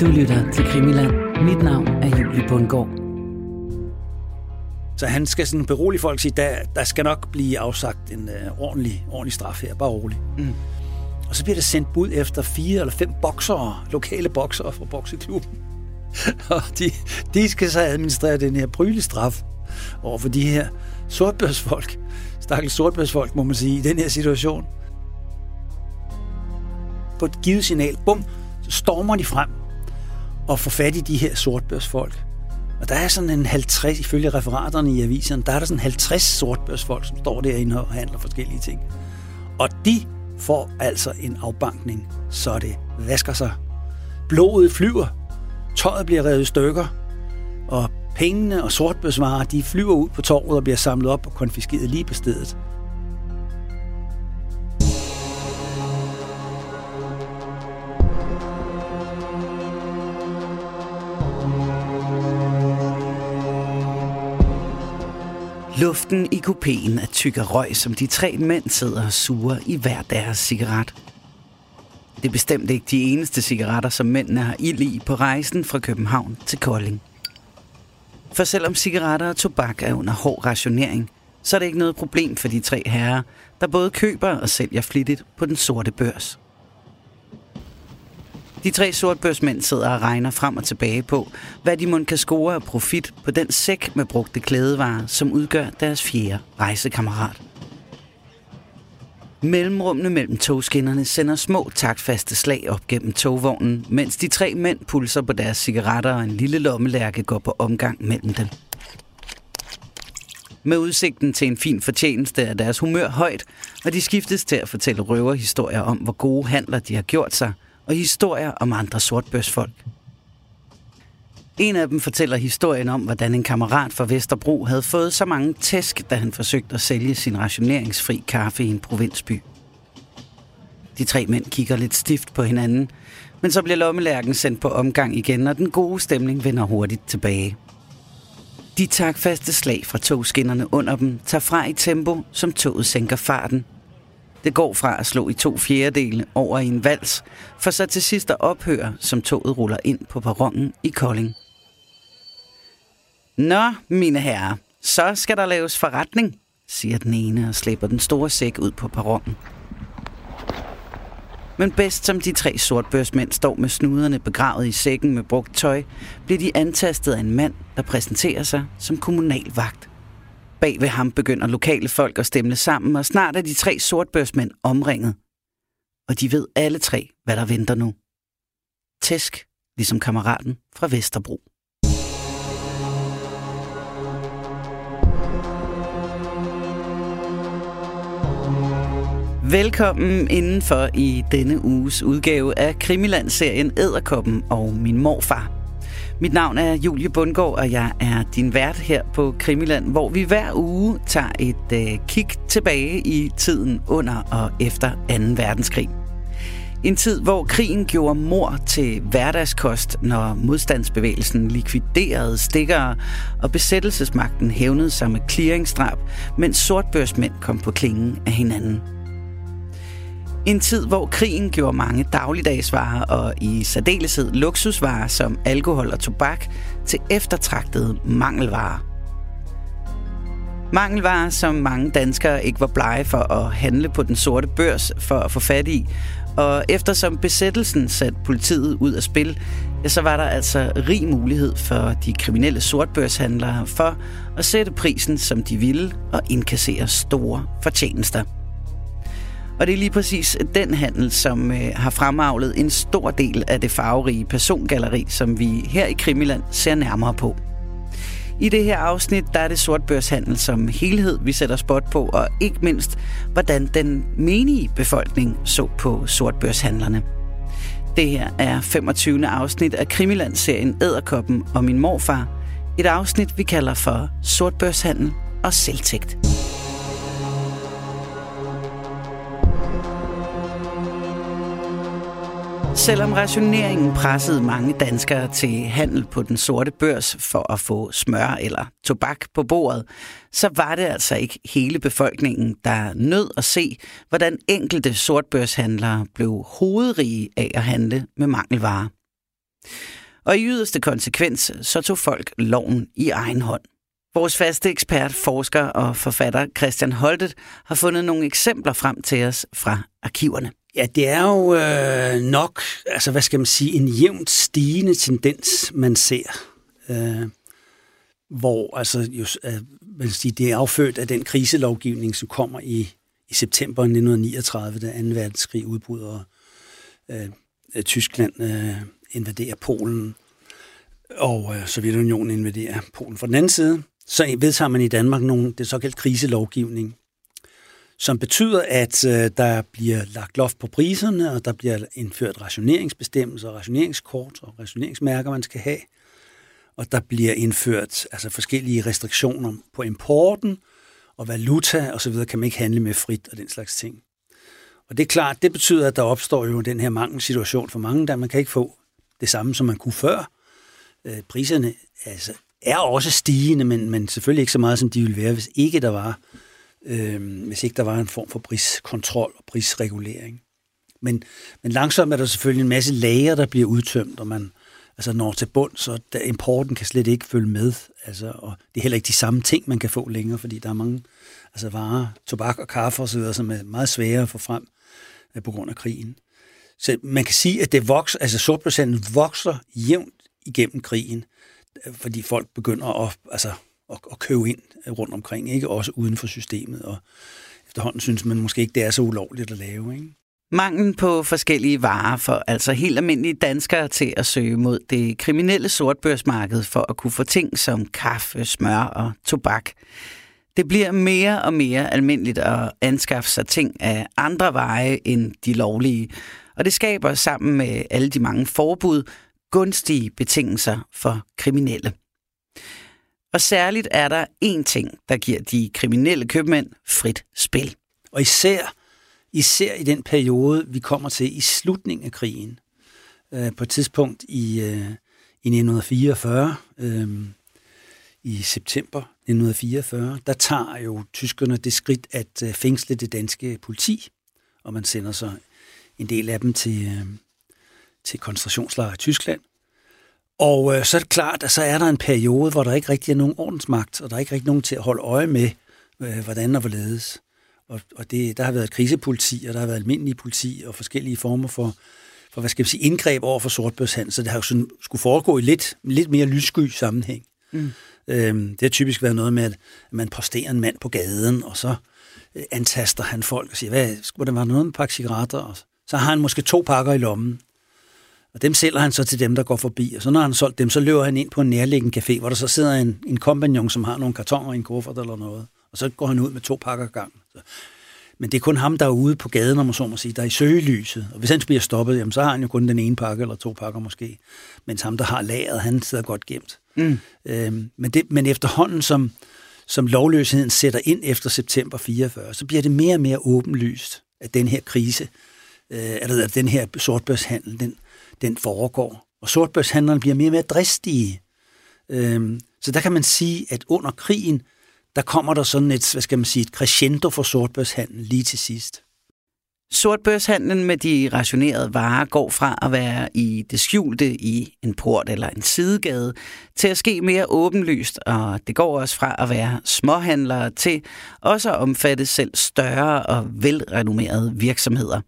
Du lytter til Krimiland. Mit navn er Julie Bundgaard. Så han skal sådan berolige folk og sige, der skal nok blive afsagt en ordentlig straf her. Bare rolig. Mm. Og så bliver der sendt bud efter 4 eller 5 boksere, lokale boksere fra Bokseklubben. Og de skal så administrere den her prylestraf over for de her sortbørsfolk. Stakkels sortbørsfolk, må man sige, i den her situation. På et givet signal, bum, så stormer de frem og får fat i de her sortbørsfolk. Og der er sådan en 50, ifølge referaterne i aviserne, der er der sådan 50 sortbørsfolk, som står derinde og handler forskellige ting. Og de får altså en afbankning, så det vasker sig. Blodet flyver, tøjet bliver revet i stykker, og pengene og sortbørsvarer, de flyver ud på torvet og bliver samlet op og konfiskeret lige på stedet. Luften i kupéen er tyk af røg, som de 3 mænd sidder og suger i hver deres cigaret. Det er bestemt ikke de eneste cigaretter, som mændene har ild i på rejsen fra København til Kolding. For selvom cigaretter og tobak er under hård rationering, så er det ikke noget problem for de 3 herrer, der både køber og sælger flittigt på den sorte børs. De 3 sortbørsmænd sidder og regner frem og tilbage på, hvad de mon kan score af profit på den sæk med brugte klædevarer, som udgør deres 4. rejsekammerat. Mellemrummene mellem togskinnerne sender små taktfaste slag op gennem togvognen, mens de 3 mænd pulser på deres cigaretter, og en lille lommelærke går på omgang mellem dem. Med udsigten til en fin fortjeneste er deres humør højt, og de skiftes til at fortælle røverhistorier om, hvor gode handler de har gjort sig, og historier om andre sortbørsfolk. En af dem fortæller historien om, hvordan en kammerat fra Vesterbro havde fået så mange tæsk, da han forsøgte at sælge sin rationeringsfri kaffe i en provinsby. De 3 mænd kigger lidt stift på hinanden, men så bliver lommelærken sendt på omgang igen, og den gode stemning vender hurtigt tilbage. De taktfaste slag fra togskinnerne under dem tager fra i tempo, som toget sænker farten. Det går fra at slå i 2/4 over i en vals, for så til sidst at ophøre, som toget ruller ind på perronen i Kolding. Nå, mine herrer, så skal der laves forretning, siger den ene og slæber den store sæk ud på perronen. Men bedst som de 3 sortbørsmænd står med snuderne begravet i sækken med brugt tøj, bliver de antastet af en mand, der præsenterer sig som kommunalvagt. Bag ved ham begynder lokale folk at stemle sammen, og snart er de 3 sortbørsmænd omringet. Og de ved alle 3, hvad der venter nu. Tæsk, ligesom kammeraten fra Vesterbro. Velkommen indenfor i denne uges udgave af Krimiland-serien Æderkoppen og min morfar. Mit navn er Julie Bundgaard, og jeg er din vært her på Krimiland, hvor vi hver uge tager et kig tilbage i tiden under og efter 2. verdenskrig. En tid, hvor krigen gjorde mord til hverdagskost, når modstandsbevægelsen likviderede stikkere, og besættelsesmagten hævnede sig med clearingsdrab, mens sortbørsmænd kom på klingen af hinanden. En tid, hvor krigen gjorde mange dagligdagsvarer og i særdeleshed luksusvarer som alkohol og tobak til eftertragtede mangelvarer. Mangelvarer, som mange danskere ikke var blege for at handle på den sorte børs for at få fat i. Og eftersom besættelsen satte politiet ud af spil, så var der altså rig mulighed for de kriminelle sortbørshandlere for at sætte prisen, som de ville, og indkassere store fortjenester. Og det er lige præcis den handel, som har fremavlet en stor del af det farverige persongalleri, som vi her i Krimiland ser nærmere på. I det her afsnit, der er det sortbørshandel som helhed, vi sætter spot på, og ikke mindst, hvordan den menige befolkning så på sortbørshandlerne. Det her er 25. afsnit af Krimiland-serien Æderkoppen og min morfar. Et afsnit, vi kalder for sortbørshandel og selvtægt. Selvom rationeringen pressede mange danskere til handel på den sorte børs for at få smør eller tobak på bordet, så var det altså ikke hele befolkningen, der nød at se, hvordan enkelte sortbørshandlere blev hovedrige af at handle med mangelvarer. Og i yderste konsekvens, så tog folk loven i egen hånd. Vores faste ekspert, forsker og forfatter Christian Holtet har fundet nogle eksempler frem til os fra arkiverne. Ja, det er jo nok, altså hvad skal man sige, en jævnt stigende tendens, man ser. Hvor, altså, det er affødt af den kriselovgivning, som kommer i september 1939, da 2. verdenskrig udbryder Tyskland invaderer Polen, og Sovjetunionen invaderer Polen fra den anden side. Så vedtager man i Danmark det såkaldte kriselovgivning, som betyder, at der bliver lagt loft på priserne, og der bliver indført rationeringsbestemmelser, rationeringskort og rationeringsmærker, man skal have. Og der bliver indført forskellige restriktioner på importen, og valuta og så videre kan man ikke handle med frit og den slags ting. Og det er klart, det betyder, at der opstår jo den her mangelsituation for mange, der man kan ikke få det samme, som man kunne før. Priserne er også stigende, men selvfølgelig ikke så meget, som de ville være, hvis ikke der var en form for priskontrol og prisregulering. Men langsomt er der selvfølgelig en masse lager, der bliver udtømt, og man når til bund, så importen kan slet ikke følge med. Og det er heller ikke de samme ting, man kan få længere, fordi der er mange varer, tobak og kaffe og så videre, som er meget sværere at få frem på grund af krigen. Så man kan sige, at det vokser, sortbørshandlen vokser jævnt igennem krigen, fordi folk begynder at købe ind rundt omkring, ikke? Også uden for systemet, og efterhånden synes man måske ikke, det er så ulovligt at lave, ikke? Manglen på forskellige varer får helt almindelige danskere til at søge mod det kriminelle sortbørsmarked for at kunne få ting som kaffe, smør og tobak. Det bliver mere og mere almindeligt at anskaffe sig ting af andre veje end de lovlige, og det skaber sammen med alle de mange forbud gunstige betingelser for kriminelle. Og særligt er der én ting, der giver de kriminelle købmænd frit spil. Og især i den periode, vi kommer til i slutningen af krigen, på et tidspunkt i 1944, i september 1944, der tager jo tyskerne det skridt at fængsle det danske politi, og man sender så en del af dem til koncentrationslejre i Tyskland. Og så er det klart, at så er der en periode, hvor der ikke rigtig er nogen ordensmagt, og der er ikke rigtig nogen til at holde øje med, hvordan og hvorledes. Og der har været krisepoliti, og der har været almindelige politi, og forskellige former for indgreb over for sortbørshandel, så det har jo sådan skulle foregå i lidt mere lyssky sammenhæng. Mm. Det har typisk været noget med, at man posterer en mand på gaden, og så antaster han folk og siger, hvad, skulle der være noget med en pakke cigaretter? Og så har han måske 2 pakker i lommen, og dem sælger han så til dem, der går forbi. Og så når han har solgt dem, så løber han ind på en nærliggende café, hvor der så sidder en kompagnon, som har nogle kartoner i en kuffert eller noget. Og så går han ud med 2 pakker ad gangen. Men det er kun ham, der er ude på gaden, om man så må sige, der er i søgelyset. Og hvis han bliver stoppet, jamen, så har han jo kun den ene pakke eller 2 pakker måske. Mens ham, der har lagret, han sidder godt gemt. Mm. Men efterhånden, som lovløsheden sætter ind efter september 44, så bliver det mere og mere åbenlyst, at den her krise, at den her sortbørshandel, den foregår. Og sortbørshandlerne bliver mere og mere dristige. Så der kan man sige, at under krigen, der kommer der sådan et crescendo for sortbørshandlen lige til sidst. Sortbørshandlen med de rationerede varer går fra at være i det skjulte i en port eller en sidegade til at ske mere åbenlyst, og det går også fra at være småhandlere til også at omfatte selv større og velrenommerede virksomheder.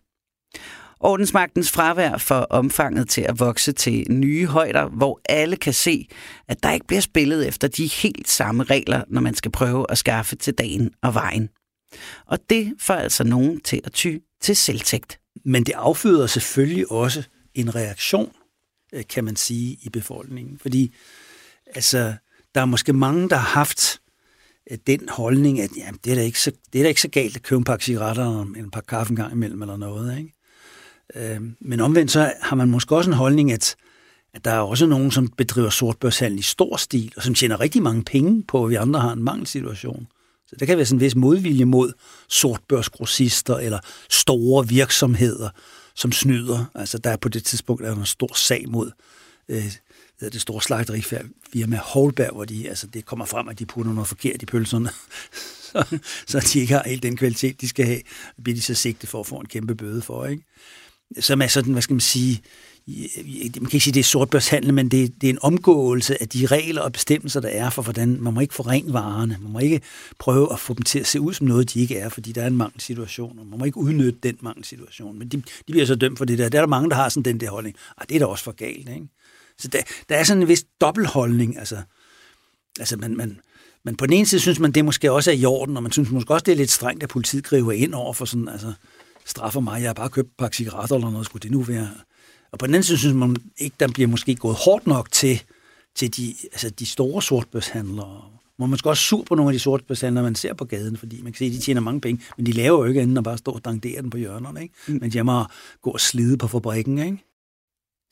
Ordensmagtens fravær får omfanget til at vokse til nye højder, hvor alle kan se, at der ikke bliver spillet efter de helt samme regler, når man skal prøve at skaffe til dagen og vejen. Og det får nogen til at ty til selvtægt. Men det afføder selvfølgelig også en reaktion, kan man sige, i befolkningen. Fordi der er måske mange, der har haft den holdning, at jamen, det er da ikke så galt at købe en pakke cigaretter eller en pakke kaffe en gang imellem eller noget, ikke? Men omvendt så har man måske også en holdning, at der er også nogen, som bedriver sortbørshandel i stor stil, og som tjener rigtig mange penge på, at vi andre har en mangelsituation. Så der kan være sådan en vis modvilje mod sortbørsgrossister eller store virksomheder, som snyder. Der er på det tidspunkt der er en stor sag mod det store slagterifirma Holberg, hvor det kommer frem, at de putter noget forkert i pølserne, så de ikke har helt den kvalitet, de skal have. Det bliver de så sigtet for at få en kæmpe bøde for, ikke? Som sådan, hvad skal man sige, man kan ikke sige, det er sortbørshandel, men det er en omgåelse af de regler og bestemmelser, der er for, hvordan man må ikke forringe varerne. Man må ikke prøve at få dem til at se ud som noget, de ikke er, fordi der er en mangelsituation, og man må ikke udnytte den mangelsituation. Men de bliver så dømt for det der. Der er der mange, der har sådan den der holdning. Det er da også for galt, ikke? Så der er sådan en vis dobbeltholdning. Altså man på den ene side synes man, det måske også er i orden, og man synes måske også, det er lidt strengt, at politiet griber ind over for sådan, altså straffer mig, jeg har bare købt et pakke cigaretter eller noget, skulle det nu være... Og på den anden side synes man ikke, der bliver måske gået hårdt nok til de store sortbørshandlere. Man er måske også sur på nogle af de sortbørshandlere, man ser på gaden, fordi man kan se, at de tjener mange penge, men de laver jo ikke andet end at bare stå og dandere den på hjørnerne, ikke? Men de må gå og slide på fabrikken, ikke?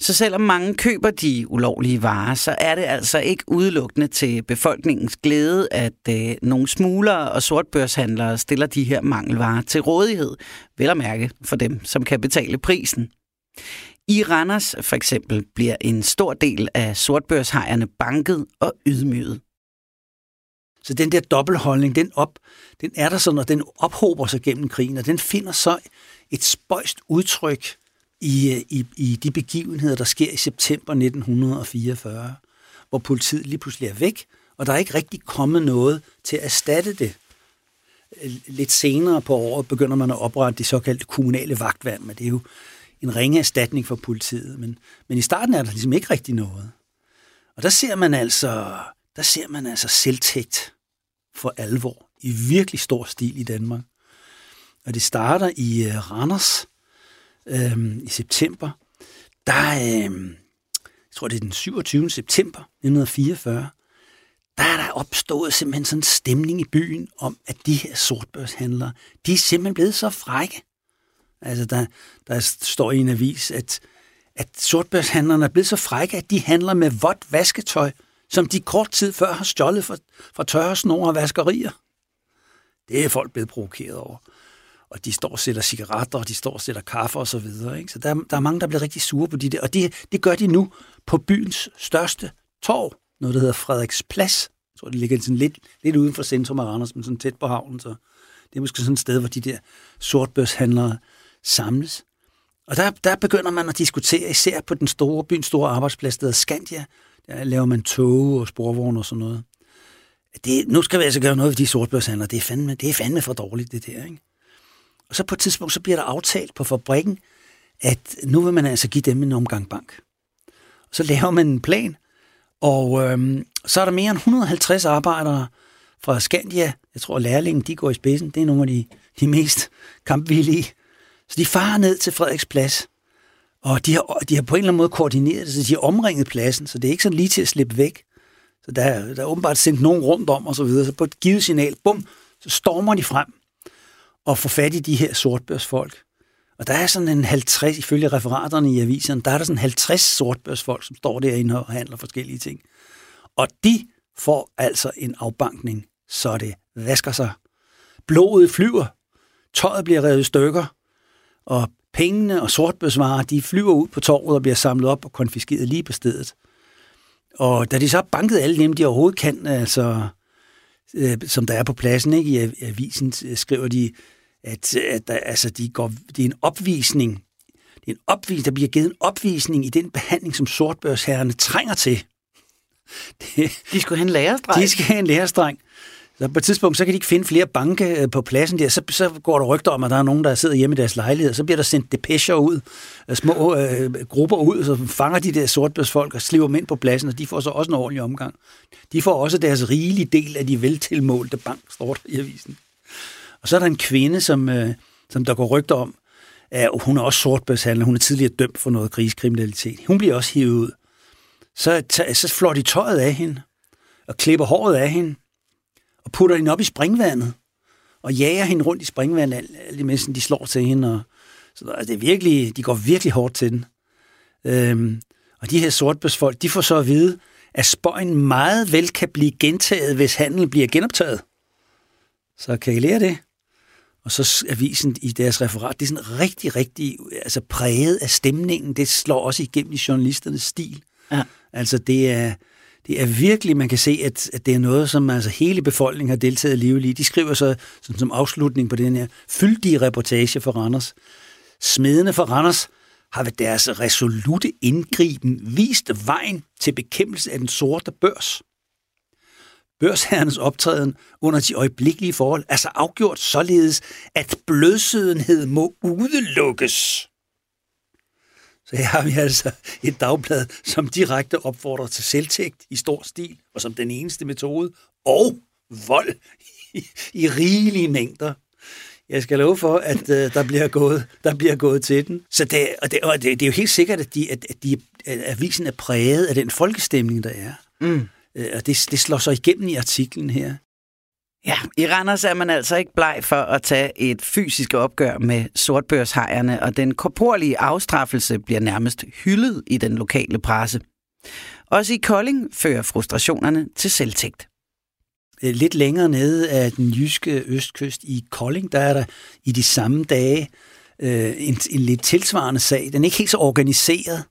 Så selvom mange køber de ulovlige varer, så er det altså ikke udelukkende til befolkningens glæde, at nogle smuglere og sortbørshandlere stiller de her mangelvarer til rådighed, vel at mærke for dem, som kan betale prisen. I Randers for eksempel bliver en stor del af sortbørshajerne banket og ydmyget. Så den der dobbeltholdning, den er der sådan, og den ophober sig gennem krigen, og den finder så et spøjst udtryk i de begivenheder, der sker i september 1944, hvor politiet lige pludselig er væk, og der er ikke rigtig kommet noget til at erstatte det. Lidt senere på året begynder man at oprette det såkaldte kommunale vagtværn, men det er jo en ringe erstatning for politiet, men i starten er der ligesom ikke rigtig noget. Og der ser man altså selvtægt for alvor i virkelig stor stil i Danmark. Og det starter i Randers i september. Jeg tror det er den 27. september 1944, der er der opstået simpelthen sådan en stemning i byen om, at de her sortbørshandlere, de er simpelthen blevet så frække. Altså, der står i en avis, at sortbørshandlerne er blevet så frække, at de handler med vådt vasketøj, som de kort tid før har stjålet fra tørre snore og vaskerier. Det er folk blevet provokeret over. Og de står og sætter cigaretter, og de står og sætter kaffe og så videre, ikke? Så der er mange, der bliver rigtig sure på de der. Og det gør de nu på byens største torv, noget der hedder Frederiksplads. Jeg tror, det ligger sådan lidt uden for centrum af Randers, men sådan tæt på havnen. Så det er måske sådan et sted, hvor de der sortbørshandlere samles. Og der begynder man at diskutere, især på den store byens store arbejdsplads, der hedder Skandia. Der laver man tog og sporvogne og sådan noget. Nu skal vi altså gøre noget ved de sortbørshandlere. Det er fandme for dårligt, det der, ikke? Og så på et tidspunkt, så bliver der aftalt på fabrikken, at nu vil man altså give dem en omgang bank. Og så laver man en plan, og så er der mere end 150 arbejdere fra Skandia. Jeg tror, lærlingen, de går i spidsen. Det er nogle af de mest kampvillige. Så de farer ned til Frederiksplads, og de har på en eller anden måde koordineret det, så de har omringet pladsen, så det er ikke sådan lige til at slippe væk. Så der er åbenbart sendt nogen rundt om og så videre, så på et givet signal, bum, så stormer de frem og får fat i de her sortbørsfolk. Og der er sådan en 50, ifølge referaterne i aviserne, der er der sådan 50 sortbørsfolk, som står derinde og handler forskellige ting. Og de får altså en afbankning, så det vasker sig. Blodet flyver, tøjet bliver revet i stykker, og pengene og sortbørsvarer, de flyver ud på torvet og bliver samlet op og konfiskeret lige på stedet. Og da de så har banket alle dem, de overhovedet kan, altså, som der er på pladsen, ikke? I avisen skriver de, at der, altså, det er en opvisning. Det er en opvisning. Der bliver givet en opvisning i den behandling, som sortbørsherrerne trænger til. De skulle have en lærerstreng. De skal have en lærerstreng. Så på et tidspunkt, så kan de ikke finde flere banke på pladsen der, så går der rygter om, at der er nogen, der sidder hjemme i deres lejlighed, så bliver der sendt depecher ud, små grupper ud, så fanger de der sortbørsfolk og sliver dem ind på pladsen, og de får så også en ordentlig omgang. De får også deres rigelige del af de veltilmålte bank, står der i avisen. Og så er der en kvinde, som der går rygter om, og hun er også sortbørshandler, hun er tidligere dømt for noget krigskriminalitet. Hun bliver også hivet ud. Så flår de tøjet af hende, og klipper håret af hende, og putter hende op i springvandet, og jager hende rundt i springvandet, mens de slår til hende. Og, så altså, det er virkelig, de går virkelig hårdt til den. Og de her sortbørsfolk, de får så at vide, at spøjen meget vel kan blive gentaget, hvis handel bliver genoptaget. Så kan I lære det? Og så avisen i deres referat, det er sådan rigtig, rigtig altså præget af stemningen. Det slår også igennem i journalisternes stil. Ja. Altså det er virkelig, man kan se, at det er noget, som altså hele befolkningen har deltaget livlig i. De skriver så sådan, som afslutning på den her fyldige reportage for Randers: smedene for Randers har ved deres resolute indgriben vist vejen til bekæmpelse af den sorte børs. Børsherrenes optræden under de øjeblikkelige forhold er så afgjort således, at blødsødenhed må udelukkes. Så her har vi altså et dagblad, som direkte opfordrer til selvtægt i stor stil, og som den eneste metode, og vold i rigelige mængder. Jeg skal love for, at der bliver gået til den. Så det er jo helt sikkert, at avisen er præget af den folkestemning, der er. Mm. Og det slår sig igennem i artiklen her. Ja, i Randers er man altså ikke bleg for at tage et fysisk opgør med sortbørshejerne, og den korporlige afstraffelse bliver nærmest hyldet i den lokale presse. Også i Kolding fører frustrationerne til selvtægt. Lidt længere nede af den jyske østkyst i Kolding, der er der i de samme dage en lidt tilsvarende sag. Den er ikke helt så organiseret.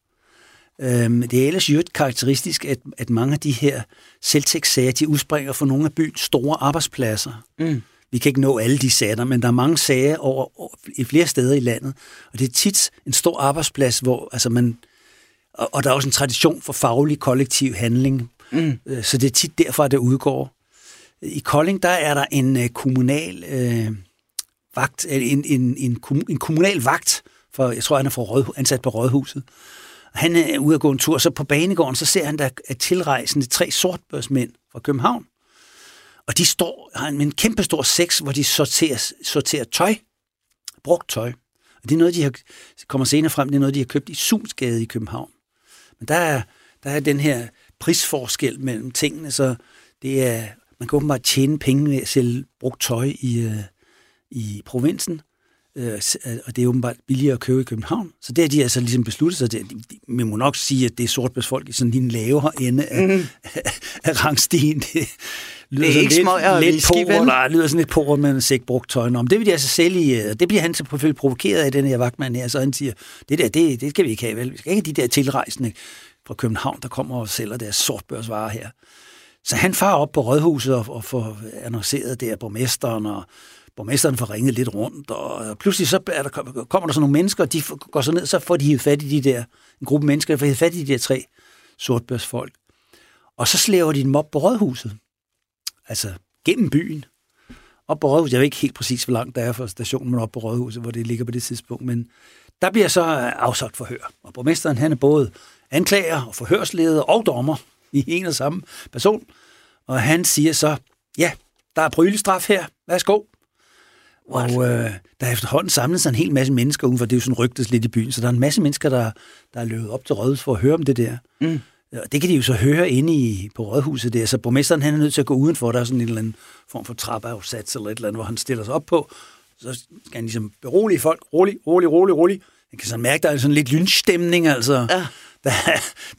Det er ellers jo karakteristisk, at mange af de her selvtægtssager, de udspringer fra nogle af byens store arbejdspladser. Mm. Vi kan ikke nå alle de sager, men der er mange sager over i flere steder i landet. Og det er tit en stor arbejdsplads, hvor altså man... Og der er også en tradition for faglig kollektiv handling. Mm. Så det er tit derfra, det udgår. I Kolding, der er der en kommunal vagt, en kommunal vagt, for jeg tror, han er ansat på Rådhuset. Han er ude at gå en tur, så på banegården, så ser han, der er tilrejsende 3 sortbørsmænd fra København. Og de har en kæmpestor seks, hvor de sorterer tøj, brugt tøj. Og det er noget, kommer senere frem, det er noget, de har købt i Sulsgade i København. Men der er den her prisforskel mellem tingene, så det er... Man kan åbenbart tjene penge ved at sælge brugt tøj i provinsen, og det er åbenbart billigere at købe i København. Så det har de altså ligesom besluttet sig til. Man må nok sige, at det er sortbørsfolk i sådan en lavere ende af rangstien. Det lyder det sådan lidt pårød med en sæk brugt tøj. Nå, men det vil de altså sælge i, og det bliver han selvfølgelig provokeret af, den her vagtmand her, så han siger, det skal vi ikke have, vel? Vi skal ikke have de der tilrejsende fra København, der kommer og sælger deres sortbørsvarer her. Så han farer op på Rådhuset og får annonceret der borgmesteren, og borgmesteren får ringet lidt rundt, og pludselig så kommer der sådan nogle mennesker, og de går så ned, så får de en gruppe mennesker, der får fat i de der 3 sortbørsfolk. Og så slæver de dem op på Rådhuset, altså gennem byen, op på Rådhuset. Jeg ved ikke helt præcis, hvor langt der er fra stationen, men op på Rådhuset, hvor det ligger på det tidspunkt, men der bliver så afsagt forhør. Og borgmesteren, han er både anklager og forhørsleder og dommer, i en og samme person, og han siger så, ja, der er brylestraf her, værsgo. What? Og der er efterhånden samlet sig en hel masse mennesker udenfor, det er jo sådan rygtes lidt i byen, så der er en masse mennesker, der er løbet op til Rådhuset for at høre om det der. Mm. Og det kan de jo så høre inde på Rådhuset der, så borgmesteren, han er nødt til at gå udenfor, der er sådan en eller anden form for trappeafsats eller et eller andet, hvor han stiller sig op på, så skal han ligesom berolige folk, rolig. Man kan så mærke, der er sådan lidt lynstemning, altså. Ja.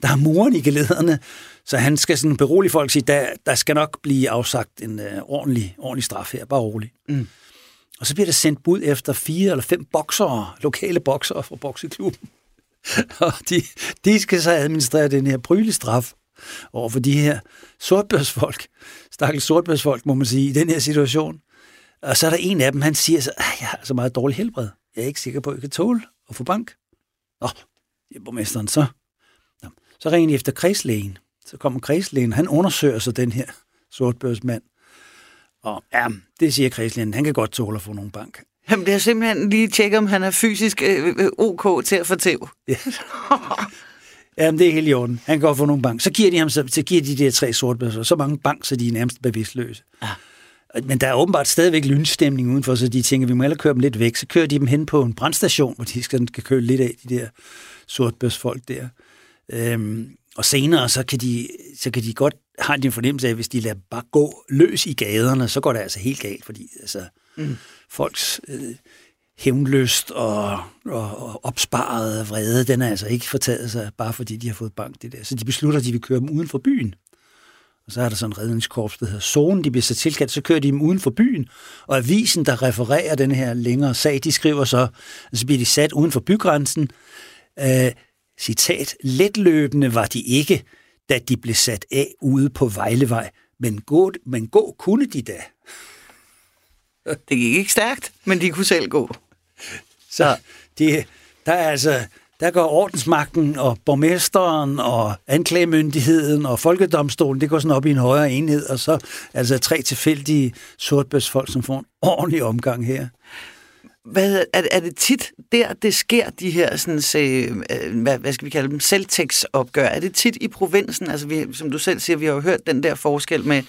Der er muren i gelederne, så han skal sådan berolige folk og sige, der skal nok blive afsagt en ordentlig straf her, bare rolig. Mm. Og så bliver der sendt bud efter 4 eller 5 boksere, lokale boksere fra Bokseklubben. Og de skal så administrere den her brylestraf over for de her sortbørsfolk. Stakkels sortbørsfolk, må man sige, i den her situation. Og så er der en af dem, han siger så, jeg har så meget dårlig helbred. Jeg er ikke sikker på, at jeg kan tåle at få bank. Nå, det er borgmesteren så. Så ringer de efter kredslægen. Så kommer kredslægen, han undersøger så den her sortbørsmand. Og ja, det siger kredslægen, han kan godt tåle at få nogle bank. Jamen, det er simpelthen lige tjekke, om han er fysisk ok til at få tæv. Ja. Jamen, det er helt i orden. Han kan godt få nogle bank. Så giver de ham de 3 sortbørser så mange bank, så de er nærmest bevidstløse. Ja. Men der er åbenbart stadigvæk lynstemning udenfor, så de tænker, vi må hellere køre dem lidt væk. Så kører de dem hen på en brandstation, hvor de skal køle lidt af de der sortbørsfolk der. Og senere, så kan de godt have en fornemmelse af, at hvis de lader bare gå løs i gaderne, så går det altså helt galt, fordi altså, folks hævnlyst og opsparet vrede, den er altså ikke fortaget sig, bare fordi de har fået bank det der. Så de beslutter, at de vil køre dem uden for byen. Og så er der sådan en redningskorps, der hedder Zonen, de bliver så tilkaldt, så kører de dem uden for byen. Og avisen, der refererer den her længere sag, de skriver så bliver de sat uden for bygrænsen. Citat, letløbende var de ikke, da de blev sat af ude på Vejlevej, men gå kunne de da. Det gik ikke stærkt, men de kunne selv gå. Så der er altså Der går ordensmagten og borgmesteren og anklagemyndigheden og folkedomstolen, det går sådan op i en højere enhed, og så altså 3 tilfældige sortbørsfolk, som får en ordentlig omgang her. Hvad, er det tit der, det sker, de her sådan, hvad skal vi kalde dem, selvtægtsopgør? Er det tit i provinsen? Altså, vi, som du selv siger, vi har jo hørt den der forskel med,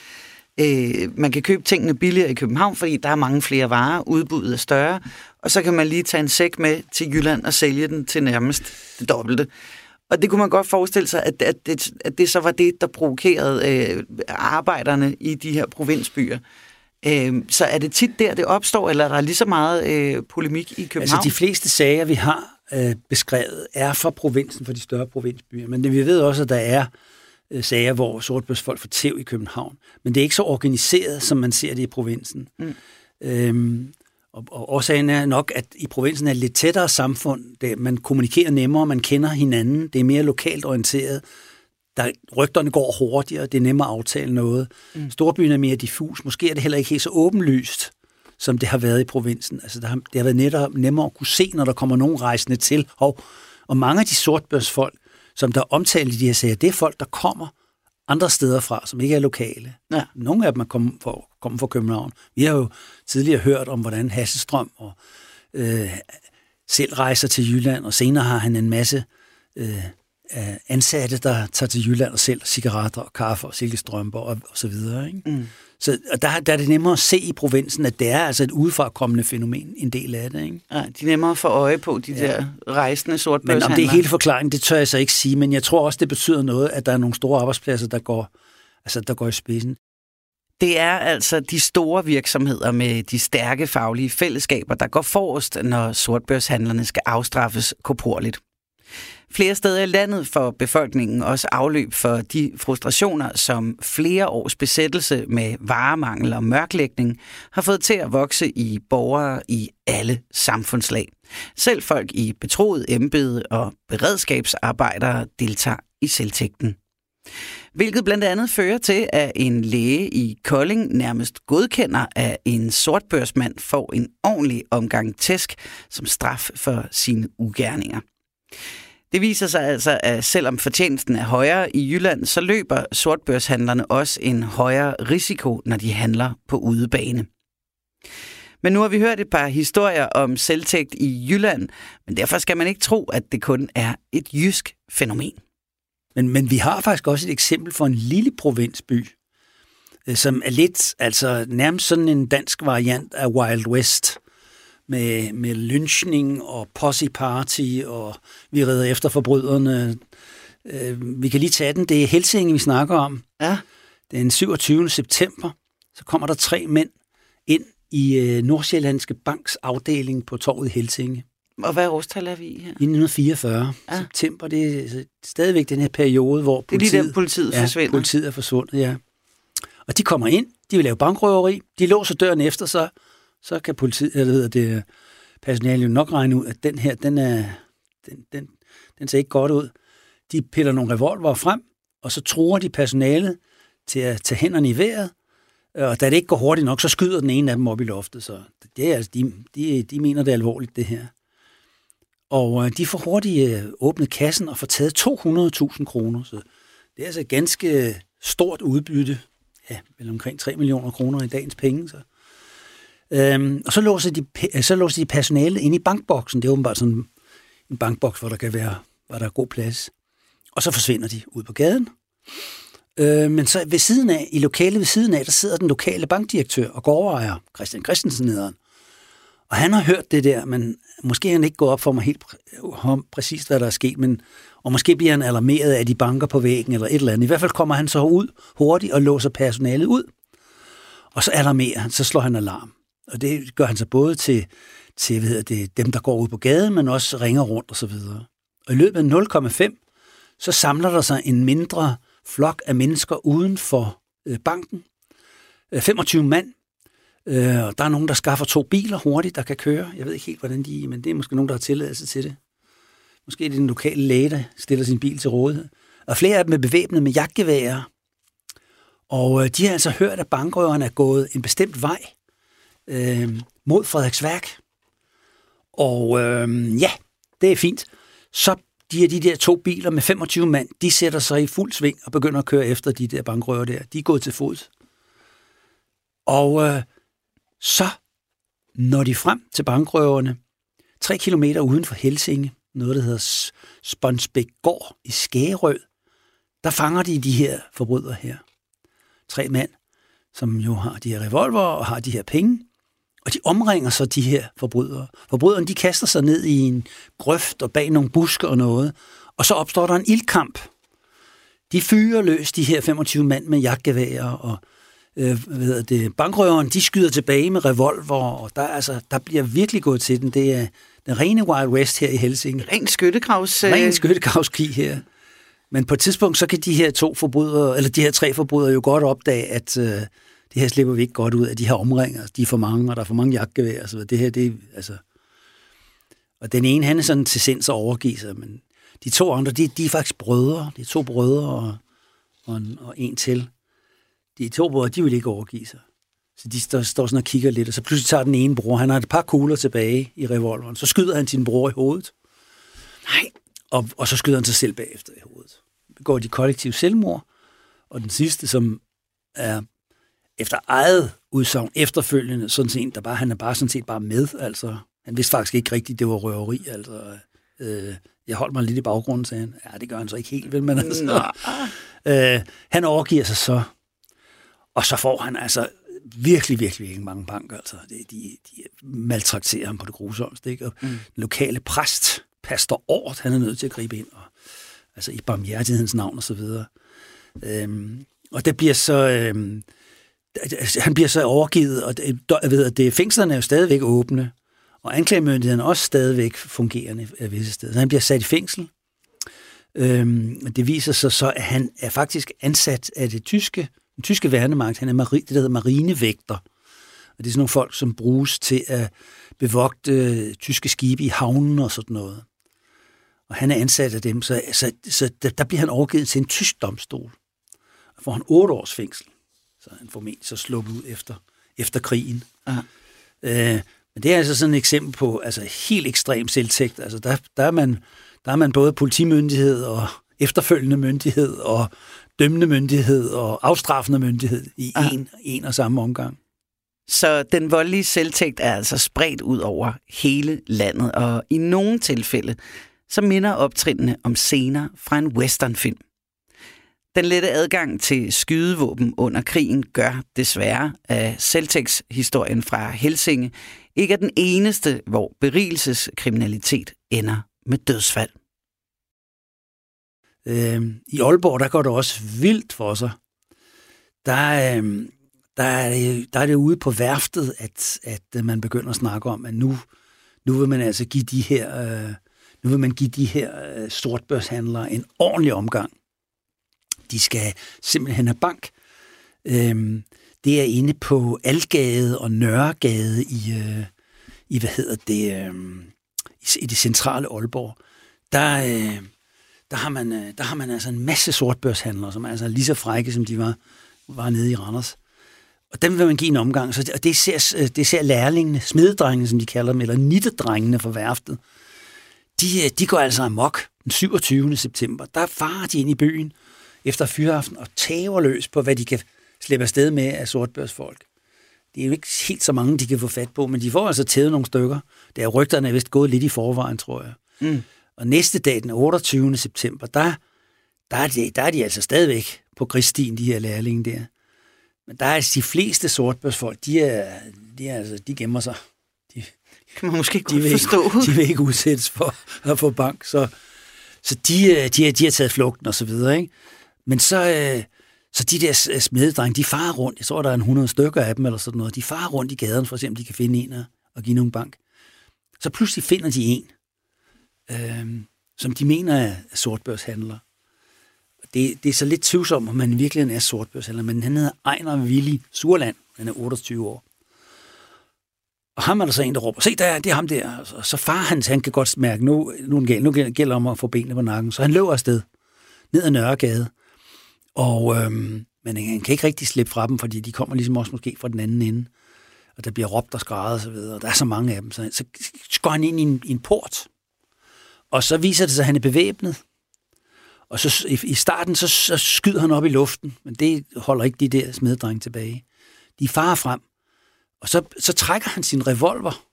man kan købe tingene billigere i København, fordi der er mange flere varer, udbuddet er større, og så kan man lige tage en sæk med til Jylland og sælge den til nærmest det dobbelte. Og det kunne man godt forestille sig, at det så var det, der provokerede arbejderne i de her provinsbyer. Så er det tit der, det opstår, eller er der lige så meget polemik i København? Altså de fleste sager, vi har beskrevet, er fra provinsen, fra de større provinsbyer. Men vi ved også, at der er sager, hvor sortbørsfolk får tæv i København. Men det er ikke så organiseret, som man ser det i provinsen. Mm. Og årsagen er nok, at i provinsen er det lidt tættere samfund. Man kommunikerer nemmere, man kender hinanden. Det er mere lokalt orienteret. Rygterne går hurtigere, det er nemmere at aftale noget. Mm. Storbyen er mere diffus. Måske er det heller ikke helt så åbenlyst, som det har været i provinsen. Altså, det har været nemmere at kunne se, når der kommer nogen rejsende til. Og mange af de sortbørsfolk, som der er omtalt i de her sager, det er folk, der kommer andre steder fra, som ikke er lokale. Ja. Nogle af dem er kommet fra København. Vi har jo tidligere hørt om, hvordan Hasselstrøm og, selv rejser til Jylland, og senere har han en masse ansatte, der tager til Jylland og sælger cigaretter og kaffe og silkestrømper og så videre. Ikke? Mm. Så der er det nemmere at se i provinsen, at det er altså et udefrakommende fænomen, en del af det. Ikke? Ja, de er nemmere at få øje på, de der rejsende sortbørshandler. Men om det er hele forklaringen, det tør jeg så ikke sige, men jeg tror også, det betyder noget, at der er nogle store arbejdspladser, der går i spidsen. Det er altså de store virksomheder med de stærke faglige fællesskaber, der går forrest, når sortbørshandlerne skal afstraffes korporligt. Flere steder i landet får befolkningen også afløb for de frustrationer, som flere års besættelse med varemangel og mørklægning har fået til at vokse i borgere i alle samfundslag. Selv folk i betroet embede og beredskabsarbejdere deltager i selvtægten. Hvilket blandt andet fører til, at en læge i Kolding nærmest godkender, at en sortbørsmand får en ordentlig omgang tæsk som straf for sine ugerninger. Det viser sig altså, at selvom fortjenesten er højere i Jylland, så løber sortbørshandlerne også en højere risiko, når de handler på udebane. Men nu har vi hørt et par historier om selvtægt i Jylland, men derfor skal man ikke tro, at det kun er et jysk fænomen. Men vi har faktisk også et eksempel for en lille provinsby, som er lidt, altså nærmest sådan en dansk variant af Wild West. Med lynchning og posse party, og vi redder efter forbryderne. Vi kan lige tage den. Det er Helsinge, vi snakker om. Ja. Den 27. september, så kommer der 3 mænd ind i Nordsjællandske Banks afdeling på torvet i Helsinge. Og hvad årstal er vi i her? I 1944. Ja. September, det er stadigvæk den her periode, hvor politiet... Det er lige der, politiet forsvinder. Politiet er forsvundet, ja. Og de kommer ind, de vil lave bankrøveri, de låser døren efter sig, så kan personalet jo nok regne ud, at den her, den ser ikke godt ud. De piller nogle revolver frem, og så truer de personalet til at tage hænderne i vejret, og da det ikke går hurtigt nok, så skyder den ene af dem op i loftet. Så det er, altså, de mener, det er alvorligt, det her. Og de får hurtigt åbnet kassen og får taget 200.000 kroner. Så det er altså et ganske stort udbytte, ja, vel omkring 3 millioner kroner i dagens penge, så... Og så låser de personalet inde i bankboksen. Det er åbenbart sådan en bankboks, hvor der er god plads. Og så forsvinder de ud på gaden. Men så ved siden af, der sidder den lokale bankdirektør og gårdejer, Christian Christensen hedder han. Og han har hørt det der, men måske han ikke går op for mig helt præcis, hvad der er sket, og måske bliver han alarmeret af de banker på væggen eller et eller andet. I hvert fald kommer han så ud hurtigt og låser personalet ud. Og så alarmerer han, så slår han alarm. Og det gør han så både til dem, der går ud på gaden, men også ringer rundt og så videre. Og i løbet af 0,5, så samler der sig en mindre flok af mennesker uden for banken. 25 mand. Og der er nogen, der skaffer 2 biler hurtigt, der kan køre. Jeg ved ikke helt, hvordan de er, men det er måske nogen, der har tilladelse til det. Måske er det den lokale læge, der stiller sin bil til rådighed. Og flere af dem er bevæbnet med jagtgeværer. Og de har altså hørt, at bankrøverne er gået en bestemt vej mod Frederiks værk. Og ja, det er fint. så de der to biler med 25 mand, de sætter sig i fuld sving og begynder at køre efter de der bankrøver der. De er gået til fods. Og så når de frem til bankrøverne, 3 kilometer uden for Helsinge, noget der hedder Sponsbæk Gård i Skærød, der fanger de her forbrydere her. 3 mænd, som jo har de her revolver og har de her penge, og de omringer så de her forbrydere. Forbryderne, de kaster sig ned i en grøft og bag nogle buske og noget, og så opstår der en ildkamp. De fyrer løs de her 25 mand med jagtgeværer, og bankrøveren, de skyder tilbage med revolver, og der bliver virkelig gået til den. Det er den rene Wild West her i Helsinge. Ren skyttegravskrig her. Men på et tidspunkt, så kan de her tre forbrydere jo godt opdage, at det her slipper vi ikke godt ud af, de her omringer. De er for mange, og der er for mange jagtgevær og så videre. Det her, det er altså... Og den ene, han er sådan til sinds og overgiver sig, men de to andre, de er faktisk brødre. De er 2 brødre og en til. De 2 brødre, de vil ikke overgive sig. Så de står sådan og kigger lidt, og så pludselig tager den ene bror, han har et par kugler tilbage i revolveren, så skyder han sin bror i hovedet. Nej! Og så skyder han sig selv bagefter i hovedet. Begår de kollektive selvmord, og den sidste, som er efter eget udsagn efterfølgende, han er bare med, altså. Han vidste faktisk ikke rigtigt, det var røveri, altså. Jeg holdt mig lidt i baggrunden, sagde han. Ja, det gør han så ikke helt, vel, men altså. Han overgiver sig så, og så får han altså virkelig, virkelig ikke mange banker, altså. De maltrakterer ham på det grusomste, ikke? Og den lokale præst, Pastor Ort, han er nødt til at gribe ind, og, altså i barmhjertighedens navn og så videre. Og det bliver så... han bliver så overgivet, og fængslerne er jo stadigvæk åbne, og anklagemyndigheden er også stadigvæk fungerende af visse steder. Så han bliver sat i fængsel. Det viser sig så, at han er faktisk ansat af den tyske værnemagt. Han er det, der hedder marinevægter. Og det er sådan nogle folk, som bruges til at bevogte tyske skibe i havnen og sådan noget. Og han er ansat af dem, så der bliver han overgivet til en tysk domstol. Og får han 8 års fængsel. Så han formentlig så sluppet ud efter krigen. Men det er altså sådan et eksempel på altså helt ekstrem selvtægt. Altså der er man både politimyndighed og efterfølgende myndighed og dømmende myndighed og afstraffende myndighed i en og samme omgang. Så den voldelige selvtægt er altså spredt ud over hele landet, og i nogle tilfælde så minder optrinene om scener fra en westernfilm. Den lette adgang til skydevåben under krigen gør desværre, at selvtægtshistorien fra Helsinge ikke er den eneste, hvor berigelseskriminalitet ender med dødsfald. I Aalborg, der går det også vildt for sig. Der er det ude på værftet, at man begynder at snakke om, at nu vil man altså give de her, sortbørshandlere en ordentlig omgang. De skal simpelthen have bank. Det er inde på Algade og Nørregade i det centrale Aalborg. Der har man altså en masse sortbørshandlere, som er altså lige så frække, som de var nede i Randers. Og dem vil man give en omgang. Og det ser lærlingene, smededrengene, som de kalder dem, eller nittedrengene fra værftet. De går altså amok den 27. september. Der farer de ind i byen efter fyraften og tager løs på, hvad de kan slippe afsted med af sortbørsfolk. Det er jo ikke helt så mange, de kan få fat på, men de får altså tævet nogle stykker. Det er rygterne vist gået lidt i forvejen, tror jeg. Og næste dag, den 28. september, der er de altså stadigvæk på grisstien, de her lærlinge der. Men der er altså de fleste sortbørsfolk, de gemmer sig. De kan man måske godt forstå. De vil ikke udsættes for at få bank, så de har taget flugten og så videre, ikke? Men så de der smededrenge, de farer rundt. Jeg tror, der er 100 stykker af dem eller sådan noget. De farer rundt i gaden for at se, om de kan finde en og give nogen bank. Så pludselig finder de en, som de mener er sortbørshandler. Det er så lidt tvivlsomt, om han virkelig er sortbørshandler, men han hedder Ejner Villy Surland. Han er 28 år. Og ham er der så en, der råber, se der, det er ham der. Og så far hans, han kan godt mærke, nu gælder om at få benene på nakken. Så han løber afsted ned ad Nørregade. Og men han kan ikke rigtig slippe fra dem, fordi de kommer ligesom også måske fra den anden ende. Og der bliver råbt og skrædet og så videre. Og der er så mange af dem. Så går han ind i en port. Og så viser det sig, at han er bevæbnet. Og så i starten, så skyder han op i luften. Men det holder ikke de der smeddrenge tilbage. De farer frem. Og så trækker han sin revolver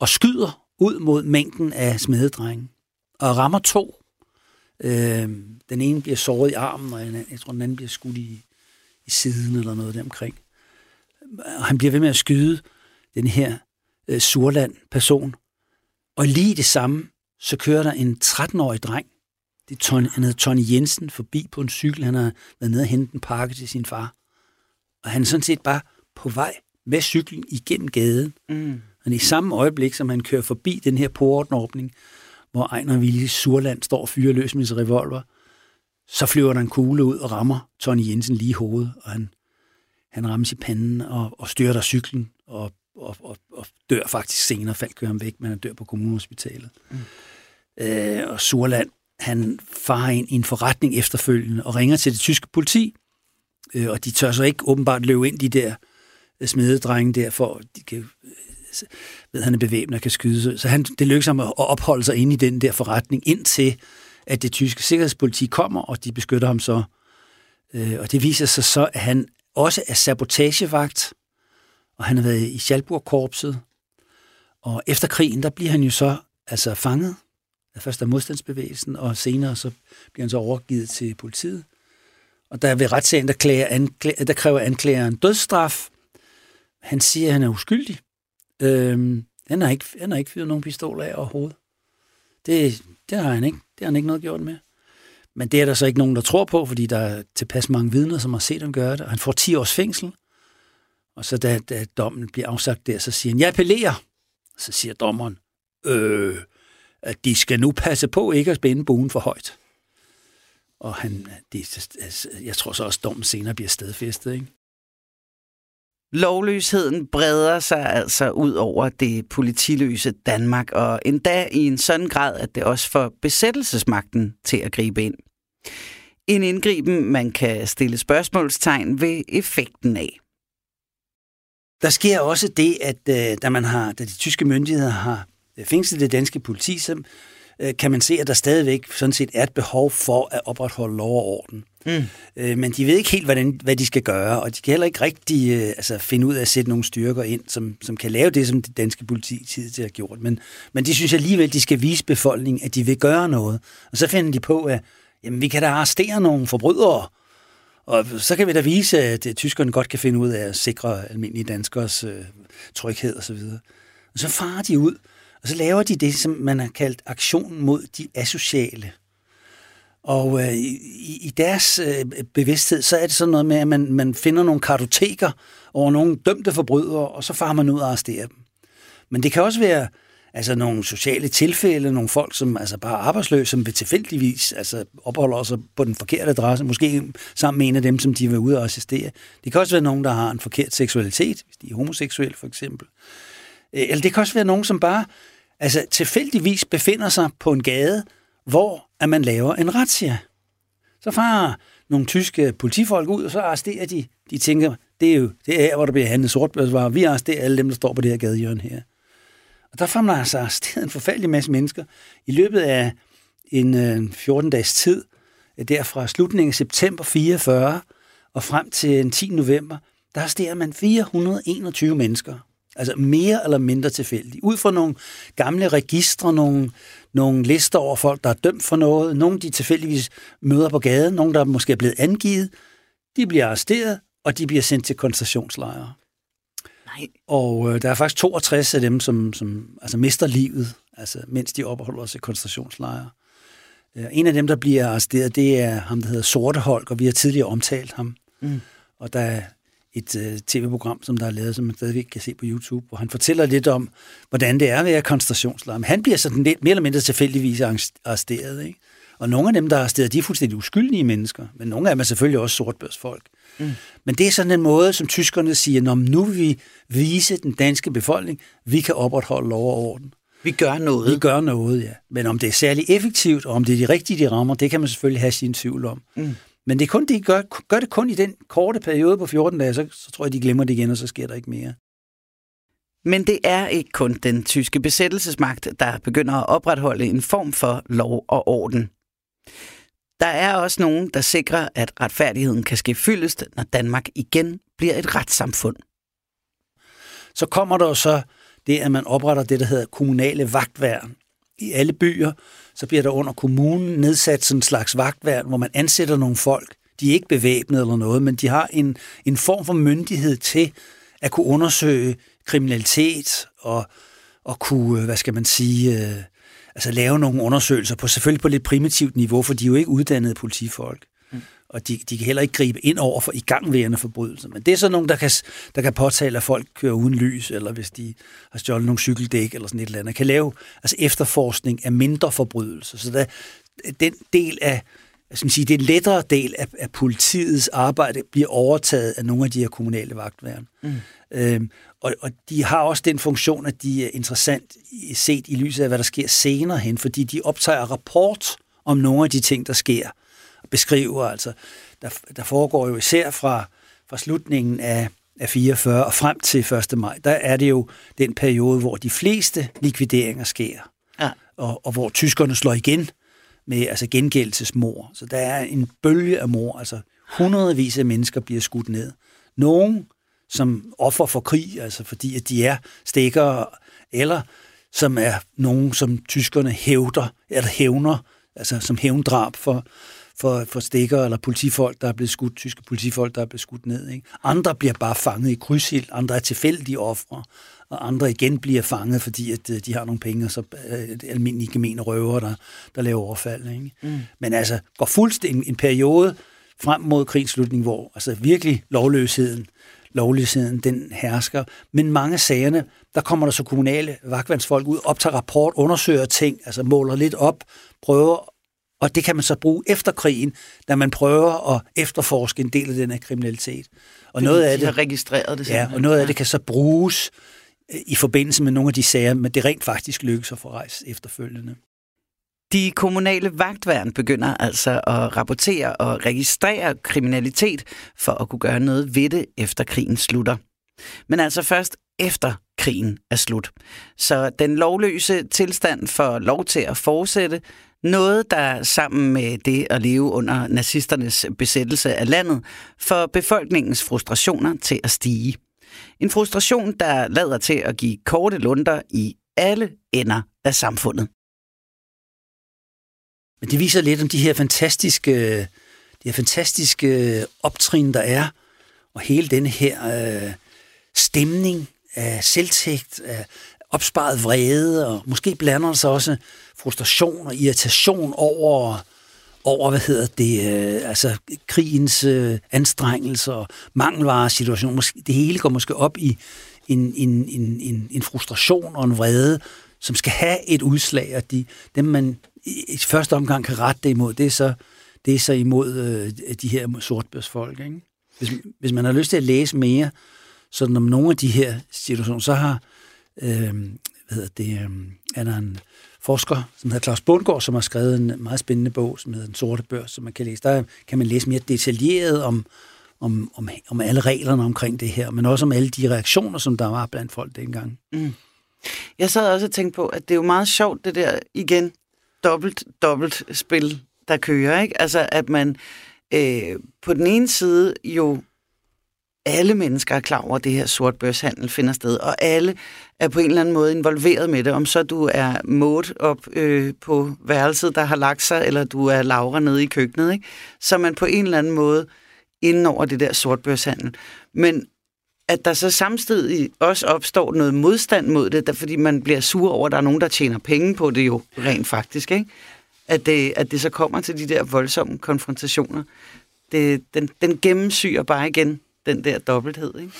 og skyder ud mod mængden af smeddrenge. Og rammer to. Den ene bliver såret i armen, og jeg tror, den anden bliver skudt i siden eller noget deromkring. Og han bliver ved med at skyde den her Surland-person. Og lige det samme, så kører der en 13-årig dreng. Han hedder Tony Jensen, forbi på en cykel. Han har været nede og hentet en pakke til sin far. Og han er sådan set bare på vej med cyklen igennem gaden. Mm. Og i samme øjeblik, som han kører forbi den her portåbning, hvor Ejner Villy Surland står og fyrer løs med sin revolver, så flyver der en kugle ud og rammer Tony Jensen lige i hovedet. Og han rammes i panden og styrter cyklen og dør faktisk senere. Faldt kører ham væk, men han dør på kommunehospitalet. Mm. Og Surland, han farer ind i en forretning efterfølgende og ringer til det tyske politi, og de tør så ikke åbenbart løbe ind, de der smededrenge der, for de kan, ved han er bevæbnet og kan skyde. Så det lykkes ham at opholde sig inde i den der forretning, indtil at det tyske sikkerhedspoliti kommer, og de beskytter ham så. Og det viser sig så, at han også er sabotagevagt, og han har været i Schalburg-korpset. Og efter krigen, der bliver han jo så altså fanget, først af modstandsbevægelsen, og senere så bliver han så overgivet til politiet. Og der ved retssagen, der kræver anklageren dødsstraf. Han siger, at han er uskyldig. Han har ikke fyret nogen pistoler af overhovedet. Det har han ikke. Det har han ikke noget gjort med. Men det er der så ikke nogen, der tror på, fordi der er tilpas mange vidner, som har set ham gøre det. Og han får 10 års fængsel. Og så da dommen bliver afsagt der, så siger han, jeg appellerer. Så siger dommeren, at de skal nu passe på ikke at spænde buen for højt. Og jeg tror så også, at dommen senere bliver stedfæstet, ikke? Lovløsheden breder sig altså ud over det politiløse Danmark, og endda i en sådan grad, at det også får besættelsesmagten til at gribe ind. En indgriben, man kan stille spørgsmålstegn ved effekten af. Der sker også det, at da de tyske myndigheder har fængslet det danske politi, så kan man se, at der stadigvæk sådan set er et behov for at opretholde lov og orden. Mm. Men de ved ikke helt, hvad de skal gøre, og de kan heller ikke rigtig finde ud af at sætte nogle styrker ind, som kan lave det, som det danske politi tidligere har gjort. Men de synes alligevel, de skal vise befolkningen, at de vil gøre noget. Og så finder de på, at jamen, vi kan da arrestere nogle forbrydere, og så kan vi da vise, at tyskerne godt kan finde ud af at sikre almindelige danskers tryghed osv. Og så farer de ud, og så laver de det, som man har kaldt aktionen mod de asociale. Og i deres bevidsthed, så er det sådan noget med, at man finder nogle kartoteker over nogle dømte forbrydere, og så farer man ud og arresterer dem. Men det kan også være nogle sociale tilfælde, nogle folk, som bare er arbejdsløse, som vil tilfældigvis opholder sig på den forkerte adresse, måske sammen med en af dem, som de vil ud og assistere. Det kan også være nogen, der har en forkert seksualitet, hvis de er homoseksuelle for eksempel. Eller det kan også være nogen, som bare tilfældigvis befinder sig på en gade, hvor at man laver en razzia. Så farer nogle tyske politifolk ud, og så arresterer de. De tænker, det er her, hvor der bliver handlet sortbørsvarer. Vi arresterer alle dem, der står på det her gadehjørne her. Og der får man arresteret en forfærdelig masse mennesker. I løbet af en 14-dages tid, der fra slutningen af september 44 og frem til den 10. november, der arresterer man 421 mennesker. Altså mere eller mindre tilfældigt. Ud fra nogle gamle registre, nogle lister over folk, der er dømt for noget, nogle de tilfældigvis møder på gaden, nogle der måske er blevet angivet, de bliver arresteret, og de bliver sendt til koncentrationslejre. Nej. Og der er faktisk 62 af dem, som mister livet, mens de opholder sig i koncentrationslejre. En af dem, der bliver arresteret, det er ham, der hedder Sorte Holk, og vi har tidligere omtalt ham. Mm. Og der er et tv-program, som der er lavet, som man stadigvæk kan se på YouTube, hvor han fortæller lidt om, hvordan det er at være koncentrationslejr. Han bliver sådan lidt mere eller mindre tilfældigvis arresteret, ikke? Og nogle af dem, der er arresteret, de er fuldstændig uskyldige mennesker, men nogle af dem er selvfølgelig også sortbørsfolk. Mm. Men det er sådan en måde, som tyskerne siger, når nu vil vi vise den danske befolkning, vi kan opretholde lov og orden. Vi gør noget. Vi gør noget, ja. Men om det er særlig effektivt, og om det er de rigtige, de rammer, det kan man selvfølgelig have sin tvivl om. Mm. Men det er kun, de gør det kun i den korte periode på 14 dage, så tror jeg, de glemmer det igen, og så sker der ikke mere. Men det er ikke kun den tyske besættelsesmagt, der begynder at opretholde en form for lov og orden. Der er også nogen, der sikrer, at retfærdigheden kan ske fyldest, når Danmark igen bliver et retssamfund. Så kommer der jo så det, at man opretter det, der hedder kommunale vagtværn. I alle byer, så bliver der under kommunen nedsat sådan en slags vagtværn, hvor man ansætter nogle folk. De er ikke bevæbnet eller noget, men de har en form for myndighed til at kunne undersøge kriminalitet og kunne, altså lave nogle undersøgelser, selvfølgelig på lidt primitivt niveau, for de er jo ikke uddannede politifolk. Og de kan heller ikke gribe ind over for igangværende forbrydelser. Men det er så nogen, der kan påtale, at folk kører uden lys, eller hvis de har stjålet nogle cykeldæk, eller sådan et eller andet, kan lave altså efterforskning af mindre forbrydelser. Så den del af, den lettere del af politiets arbejde bliver overtaget af nogle af de her kommunale vagtværn. Mm. Og de har også den funktion, at de er interessant set i lyset af, hvad der sker senere hen, fordi de optager rapport om nogle af de ting, der sker. Beskriver, altså, der foregår jo især fra slutningen af 44 og frem til 1. maj, der er det jo den periode, hvor de fleste likvideringer sker, ja. og hvor tyskerne slår igen med altså gengældelsesmord. Så der er en bølge af mord, altså hundredvis af mennesker bliver skudt ned. Nogle som offer for krig, altså fordi at de er stikkere, eller som er nogen, som tyskerne hævner, altså som hævndrab for stikker eller politifolk, der er blevet skudt, tyske politifolk, der er blevet skudt ned. Ikke? Andre bliver bare fanget i krydsild, andre er tilfældige ofre, og andre igen bliver fanget, fordi at de har nogle penge, og så almindelige gemene røvere, der laver overfald. Ikke? Mm. Men altså, går fuldstændig en periode frem mod krigsslutningen, hvor altså virkelig lovløsheden, den hersker. Men mange sagerne, der kommer der så kommunale vagtvandsfolk ud, optager rapport, undersøger ting, altså måler lidt op, prøver. Og det kan man så bruge efter krigen, da man prøver at efterforske en del af den her kriminalitet. Og noget af det har registreret det. Ja, og noget af det kan så bruges i forbindelse med nogle af de sager, men det rent faktisk lykkes at få rejst efterfølgende. De kommunale vagtværn begynder altså at rapportere og registrere kriminalitet for at kunne gøre noget ved det, efter krigen slutter. Men altså først efter krigen er slut. Så den lovløse tilstand får lov til at fortsætte. Noget, der sammen med det at leve under nazisternes besættelse af landet, får befolkningens frustrationer til at stige. En frustration, der lader til at give korte lunter i alle ender af samfundet. Men det viser lidt om de her fantastiske optrin, der er, og hele den her stemning af selvtægt, af opsparet vrede, og måske blander sig også frustration og irritation over altså krigens anstrengelser, mangelvaresituation. Det hele går måske op i en frustration og en vrede, som skal have et udslag, og dem man i første omgang kan rette det imod, det er så imod de her sortbørsfolk. Ikke? Hvis man har lyst til at læse mere sådan om nogle af de her situationer, så har er der en forsker, som hedder Claus Båndgaard, som har skrevet en meget spændende bog, som hedder Den Sorte Børs, som man kan læse. Der kan man læse mere detaljeret om alle reglerne omkring det her, men også om alle de reaktioner, som der var blandt folk dengang. Mm. Jeg sad også og tænkte på, at det er jo meget sjovt, det der igen dobbelt spil, der kører, ikke? Altså, at man på den ene side jo alle mennesker er klar over, at det her sortbørshandel finder sted, og alle er på en eller anden måde involveret med det, om så du er målt op på værelset, der har lagt sig, eller du er Laura nede i køkkenet, ikke? Så man på en eller anden måde inden over det der sortbørshandel. Men at der så samtidig også opstår noget modstand mod det, fordi man bliver sur over, at der er nogen, der tjener penge på det jo rent faktisk, ikke? At det så kommer til de der voldsomme konfrontationer. Den gennemsyrer bare igen den der dobbelthed, ikke?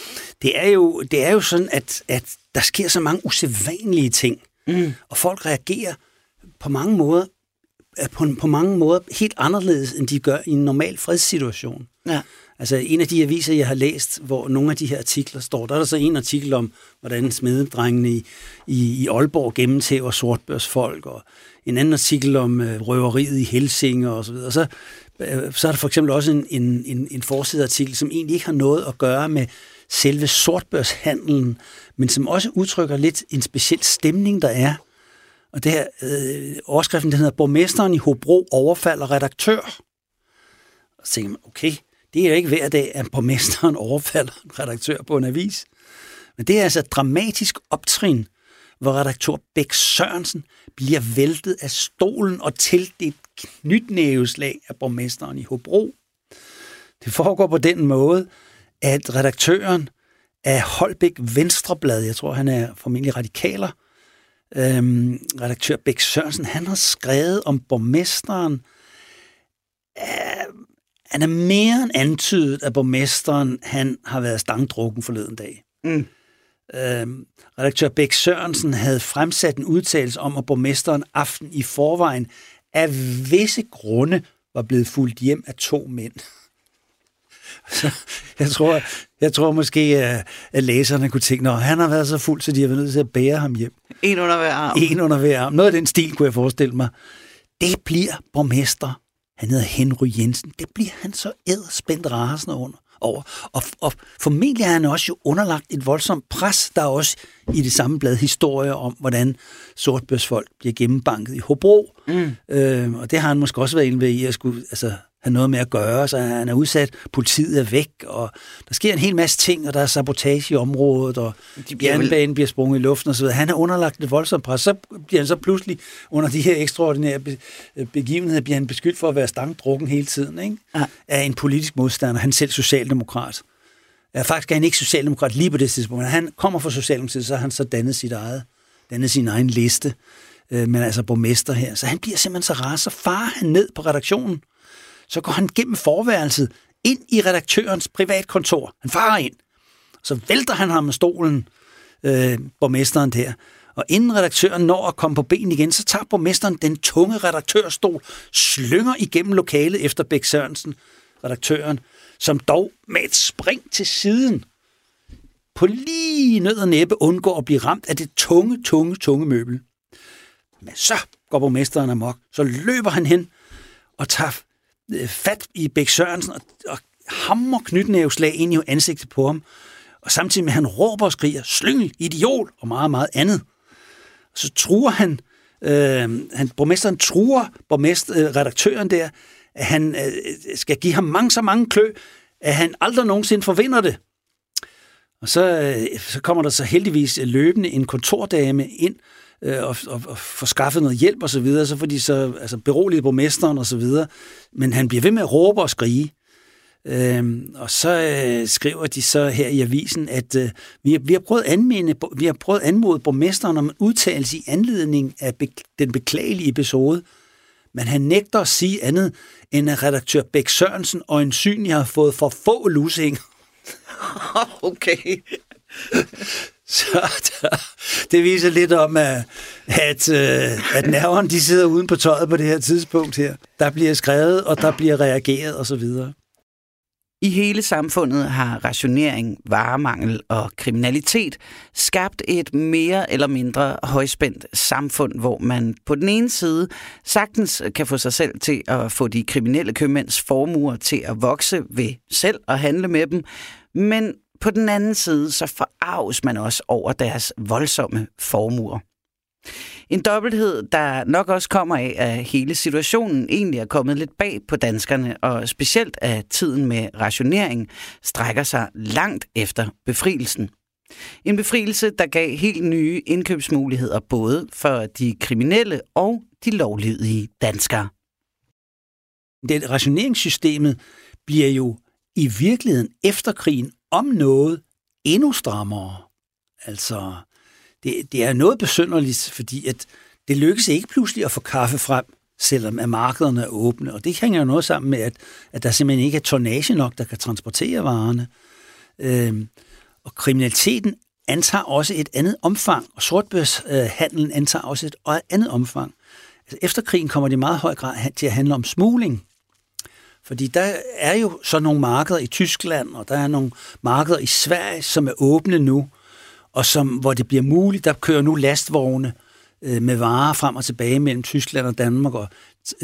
Det er jo sådan, at der sker så mange usædvanlige ting, og folk reagerer på mange måder, helt anderledes, end de gør i en normal fredssituation. Ja. Altså en af de aviser, jeg har læst, hvor nogle af de her artikler står, der er der så en artikel om, hvordan smededrengene i Aalborg gennemtæver sortbørsfolk, og en anden artikel om røveriet i Helsinge og så videre. Og så er der for eksempel også en forsideartikel, som egentlig ikke har noget at gøre med selve sortbørshandlen, men som også udtrykker lidt en speciel stemning, der er. Og det her overskriften, den hedder Borgmesteren i Hobro overfalder redaktør. Og så tænker man, okay, det er jo ikke hver dag, at borgmesteren overfalder en redaktør på en avis. Men det er altså et dramatisk optrin, hvor redaktør Bæk Sørensen bliver væltet af stolen og tildelt knytnæveslag af borgmesteren i Hobro. Det foregår på den måde, at redaktøren af Holbæk Venstreblad, jeg tror, han er formentlig radikaler, redaktør Bæk Sørensen, han har skrevet om borgmesteren. Han er mere end antydet, at borgmesteren han har været stangdrukken forleden dag. Mm. Redaktør Bæk Sørensen havde fremsat en udtalelse om, at borgmesteren aften i forvejen af visse grunde var blevet fulgt hjem af to mænd. Så jeg tror måske, at læserne kunne tænke, at han har været så fuld, så de har været nødt til at bære ham hjem. En under hver arm. Noget af den stil kunne jeg forestille mig. Det bliver borgmester. Han hedder Henry Jensen. Det bliver han så spændt rasende over. Og formentlig har han også jo underlagt et voldsomt pres. Der er også i det samme blad historier om, hvordan sortbørsfolk bliver gennembanket i Hobro. Mm. Og det har han måske også været inde ved i at skulle... Altså, han har noget med at gøre, så han er udsat, politiet er væk, og der sker en hel masse ting, og der er sabotage i området, og jernbanen bliver sprunget i luften osv. Han er underlagt et voldsomt pres, så bliver han så pludselig under de her ekstraordinære begivenheder, bliver han beskyldt for at være stangdrukken hele tiden, ikke? Ja. Af en politisk modstander. Han er selv socialdemokrat. Ja, faktisk er han ikke socialdemokrat lige på det tidspunkt, men han kommer fra Socialdemokratiet, så har han så dannet sin egen liste, men altså borgmester her. Så han bliver simpelthen så rar, så farer han ned på redaktionen. Så går han gennem forværelset ind i redaktørens privatkontor. Han farer ind. Så vælter han ham med stolen, borgmesteren der. Og inden redaktøren når at komme på ben igen, så tager borgmesteren den tunge redaktørstol, slynger igennem lokalet efter Bæk Sørensen, redaktøren, som dog med et spring til siden på lige nød og næppe undgår at blive ramt af det tunge møbel. Men så går borgmesteren amok. Så løber han hen og tager fat i Bæk Sørensen og hammer knytnæveslag ind i ansigtet på ham. Og samtidig med, han råber og skriger, slyngel, idiot og meget, meget andet. Så truer han, borgmesteren truer redaktøren der, at han skal give ham mange klø, at han aldrig nogensinde forvinder det. Og så kommer der så heldigvis løbende en kontordame ind, og få skaffet noget hjælp og så videre, så får de så beroliget borgmesteren og så videre, men han bliver ved med at råbe og skrige. Og så skriver de så her i avisen, at vi har prøvet at anmode borgmesteren om en udtalelse i anledning af den beklagelige episode, men han nægter at sige andet, end at redaktør Bæk Sørensen og en synlig har fået for få lusinger. Okay. Så det viser lidt om, at nerverne de sidder uden på tøjet på det her tidspunkt her. Der bliver skrevet, og der bliver reageret osv. I hele samfundet har rationering, varemangel og kriminalitet skabt et mere eller mindre højspændt samfund, hvor man på den ene side sagtens kan få sig selv til at få de kriminelle købmænds formuer til at vokse ved selv at handle med dem, men på den anden side, så forarves man også over deres voldsomme formuer. En dobbelthed, der nok også kommer af, at hele situationen egentlig er kommet lidt bag på danskerne, og specielt at tiden med rationering strækker sig langt efter befrielsen. En befrielse, der gav helt nye indkøbsmuligheder både for de kriminelle og de lovlydige danskere. Det rationeringssystemet bliver jo i virkeligheden efter krigen om noget endnu strammere. Altså, det er noget besynderligt, fordi at det lykkes ikke pludselig at få kaffe frem, selvom at markederne er åbne. Og det hænger jo noget sammen med, at der simpelthen ikke er tonnage nok, der kan transportere varerne. Og kriminaliteten antager også et andet omfang, og sortbørshandlen antager også et andet omfang. Altså, efter krigen kommer det i meget høj grad til at handle om smugling. Fordi der er jo så nogle markeder i Tyskland, og der er nogle markeder i Sverige, som er åbne nu, og hvor det bliver muligt. Der kører nu lastvogne med varer frem og tilbage mellem Tyskland og Danmark, og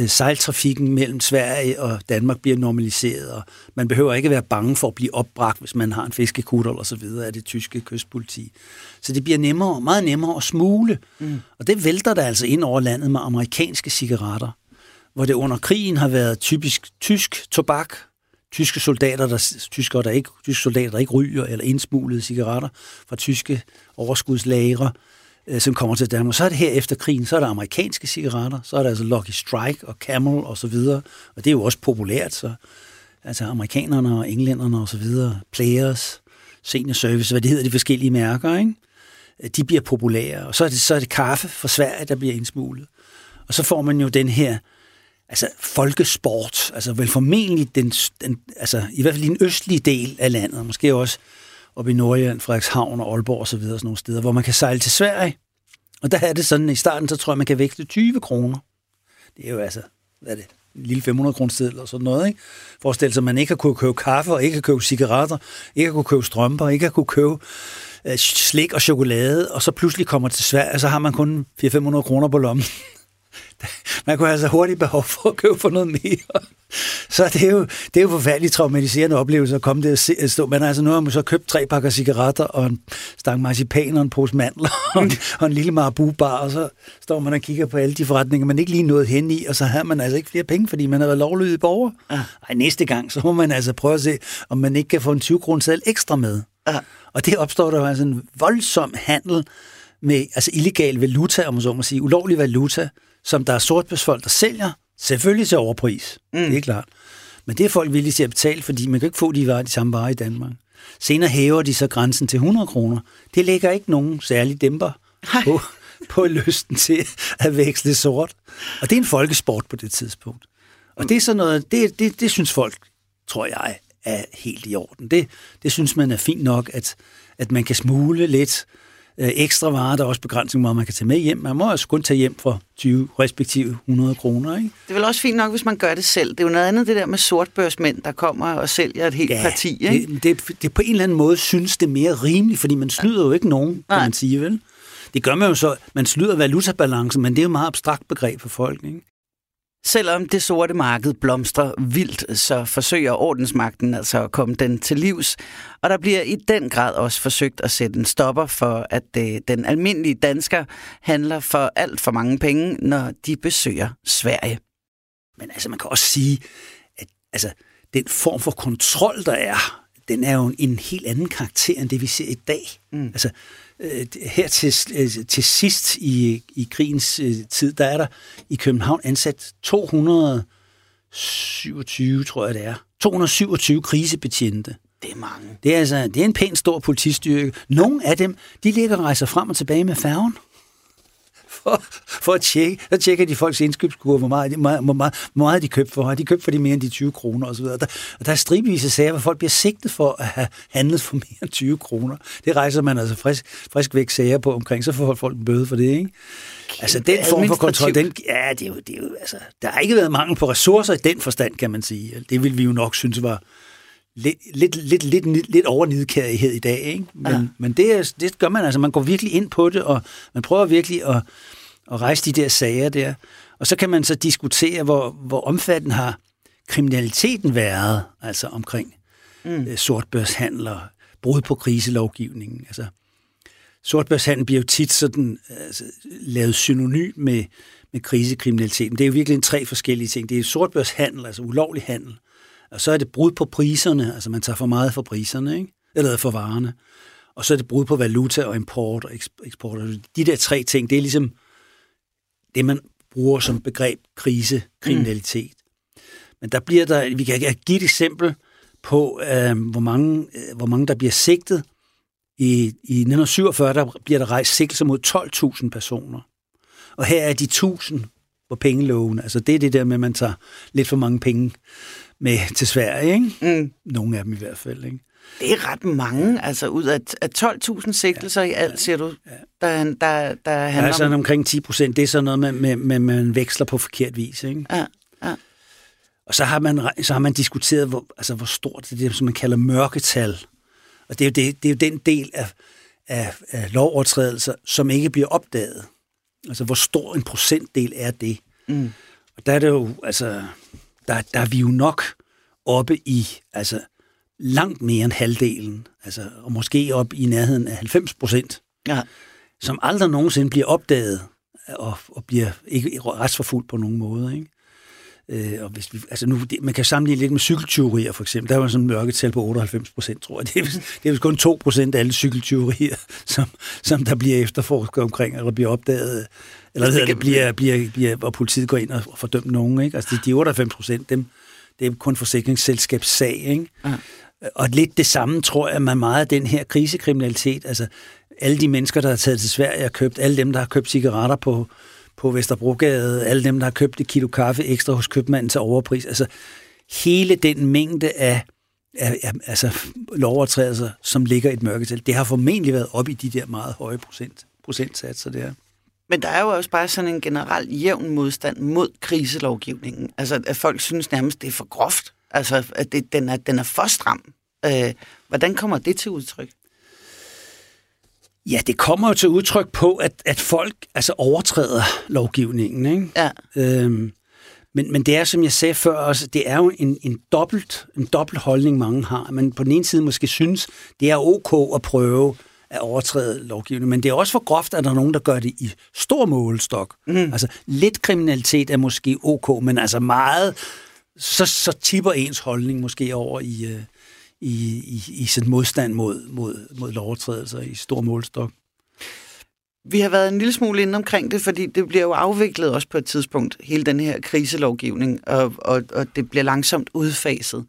sejltrafikken mellem Sverige og Danmark bliver normaliseret, og man behøver ikke være bange for at blive opbragt, hvis man har en fiskekutter og så videre af det tyske kystpoliti. Så det bliver nemmere, meget nemmere at smule. Mm. Og det vælter der altså ind over landet med amerikanske cigaretter, hvor det under krigen har været typisk tysk tobak, tyske soldater, der ikke ryger eller indsmuglede cigaretter fra tyske overskudslagre, som kommer til Danmark. Så er det her efter krigen, så er der amerikanske cigaretter, så er der altså Lucky Strike og Camel og så videre, og det er jo også populært, så altså amerikanerne og englænderne og så videre, Players, Senior Service, hvad det hedder de forskellige mærker, ikke? De bliver populære, og så er det kaffe fra Sverige, der bliver indsmuglet. Og så får man jo den her altså folkesport, altså vel formentlig den altså i hvert fald i den østlige del af landet, måske også op i Nordsjælland, Frederikshavn og Aalborg og så videre, sådan nogle steder, hvor man kan sejle til Sverige. Og der er det sådan, i starten, så tror jeg, man kan vækste 20 kroner. Det er jo altså, en lille 500 kroneseddel eller sådan noget, ikke? Forestil sig, at man ikke har kunne købe kaffe, og ikke har købt cigaretter, ikke har kunne købe strømper, ikke har kunne købe slik og chokolade, og så pludselig kommer til Sverige, og så har man kun 400-500 kroner på lommen. Man kunne altså hurtigt behov for at købe for noget mere. Så det er jo forfærdeligt traumatiserende oplevelse at komme der og stå. Men altså nu har man så købt 3 pakker cigaretter og en stang marcipan og en pose mandler og en lille marabu-bar, og så står man og kigger på alle de forretninger, man ikke lige nåede hen i, og så har man altså ikke flere penge, fordi man har været lovlydig borger. Ej, næste gang, så må man altså prøve at se, om man ikke kan få en 20-kroneseddel ekstra med. Og det opstår der altså en voldsom handel med altså illegal valuta, om man så må sige, ulovlig valuta, som der er sortbørsfolk, der sælger, selvfølgelig til overpris. Mm. Det er klart. Men det er folk villige til at betale, fordi man kan ikke få de samme varer i Danmark. Senere hæver de så grænsen til 100 kroner. Det lægger ikke nogen særlig dæmper på lysten til at veksle sort. Og det er en folkesport på det tidspunkt. Og det er sådan noget, det synes folk, tror jeg, er helt i orden. Det synes man er fint nok, at man kan smugle lidt ekstra varer, der er også begrænsning, hvor man kan tage med hjem. Man må også kun tage hjem for 20 respektive 100 kroner, ikke? Det er vel også fint nok, hvis man gør det selv. Det er jo noget andet, det der med sortbørsmænd, der kommer og sælger et helt parti, ikke? Det på en eller anden måde synes det mere rimeligt, fordi man snyder jo ikke nogen, kan man sige, vel? Det gør man jo så, man snyder valutabalancen, men det er jo et meget abstrakt begreb for folk, ikke? Selvom det sorte marked blomstrer vildt, så forsøger ordensmagten altså at komme den til livs. Og der bliver i den grad også forsøgt at sætte en stopper for, at den almindelige dansker handler for alt for mange penge, når de besøger Sverige. Men altså, man kan også sige, at altså, den form for kontrol, der er, den er jo en helt anden karakter, end det vi ser i dag. Mm. Altså, her til sidst i krigens tid, der er der i København ansat 227, tror jeg det er. 227 krisebetjente. Det er mange. Det er altså en pæn stor politistyrke. Nogle af dem, de ligger og rejser frem og tilbage med færgen. For at tjekke. Så tjekker de folks indkøbskurve, hvor meget de købt for. Har de købt for de mere end de 20 kroner osv.? Og der er stribevis af sager, hvor folk bliver sigtet for at have handlet for mere end 20 kroner. Det rejser man altså frisk væk sager på omkring, så får folk en bøde for det, ikke? Altså den form for kontrol, det er jo altså, der har ikke været mangel på ressourcer i den forstand, kan man sige. Det ville vi jo nok synes var lidt overnidkærighed i dag, ikke? Men det gør man altså. Man går virkelig ind på det, og man prøver virkelig at rejse de der sager der. Og så kan man så diskutere, hvor omfattende har kriminaliteten været, altså omkring sortbørshandler, brud på kriselovgivningen. Altså, sortbørshandel bliver jo tit sådan, altså, lavet synonym med krisekriminaliteten. Det er jo virkelig tre forskellige ting. Det er sortbørshandel, altså ulovlig handel. Og så er det brud på priserne, altså man tager for meget for priserne, ikke? Eller for varerne. Og så er det brud på valuta og import og eksport. De der tre ting, det er ligesom det, man bruger som begreb kriminalitet. Mm. Men der bliver der, vi kan give et eksempel på, hvor mange der bliver sigtet. I 1947 der bliver der rejst sigtelser mod 12.000 personer. Og her er de 1.000 på pengeloven. Altså det er det der med, at man tager lidt for mange penge med til Sverige, ikke? Mm. Nogle af dem i hvert fald, ikke? Det er ret mange, altså ud af 12.000 sigtelser i alt, siger du, der handler om... Ja, sådan omkring 10%, det er sådan noget, man veksler på forkert vis, ikke? Ja. Og så har man diskuteret, hvor stort det er, som man kalder mørketal. Og det er jo den del af lovovertrædelser, som ikke bliver opdaget. Altså, hvor stor en procentdel er det? Mm. Og der er det jo, altså, der er vi jo nok oppe i, altså, langt mere end halvdelen, altså, og måske op i nærheden af 90%, ja, som aldrig nogensinde bliver opdaget og bliver ikke retsforfulgt på nogen måde, ikke? Og hvis vi, altså nu, man kan sammenligne lidt med cykeltyverier, for eksempel. Der var sådan et mørketal på 98%, tror jeg. Det er kun 2% af alle cykeltyverier, som der bliver efterforsket omkring, eller bliver opdaget, eller hvor politiet går ind og fordømmer nogen, ikke? Altså de 98%, det er kun forsikringsselskabssag, ikke? Ja. Og lidt det samme, tror jeg, man meget af den her krisekriminalitet, altså alle de mennesker, der har taget til Sverige og købt, alle dem, der har købt cigaretter på Vesterbrogade, alle dem, der har købt et kilo kaffe ekstra hos købmanden til overpris. Altså, hele den mængde af altså, lovovertrædelser, som ligger i et mørketal, det har formentlig været op i de der meget høje procentsatser der. Men der er jo også bare sådan en generel jævn modstand mod kriselovgivningen. Altså, at folk synes nærmest, det er for groft. Altså, at den er for stram. Hvordan kommer det til udtryk? Ja, det kommer jo til udtryk på, at folk altså overtræder lovgivningen, ikke? Ja. Men det er, som jeg sagde før også, det er jo en dobbelt holdning, mange har. Man på den ene side måske synes, det er ok at prøve at overtræde lovgivningen, men det er også for groft, at der er nogen, der gør det i stor målestok. Mm. Altså, lidt kriminalitet er måske ok, men altså meget, så tipper ens holdning måske over i sådan modstand mod lovovertrædelser i stor målestok. Vi har været en lille smule inde omkring det, fordi det bliver jo afviklet også på et tidspunkt, hele den her kriselovgivning, og det bliver langsomt udfaset.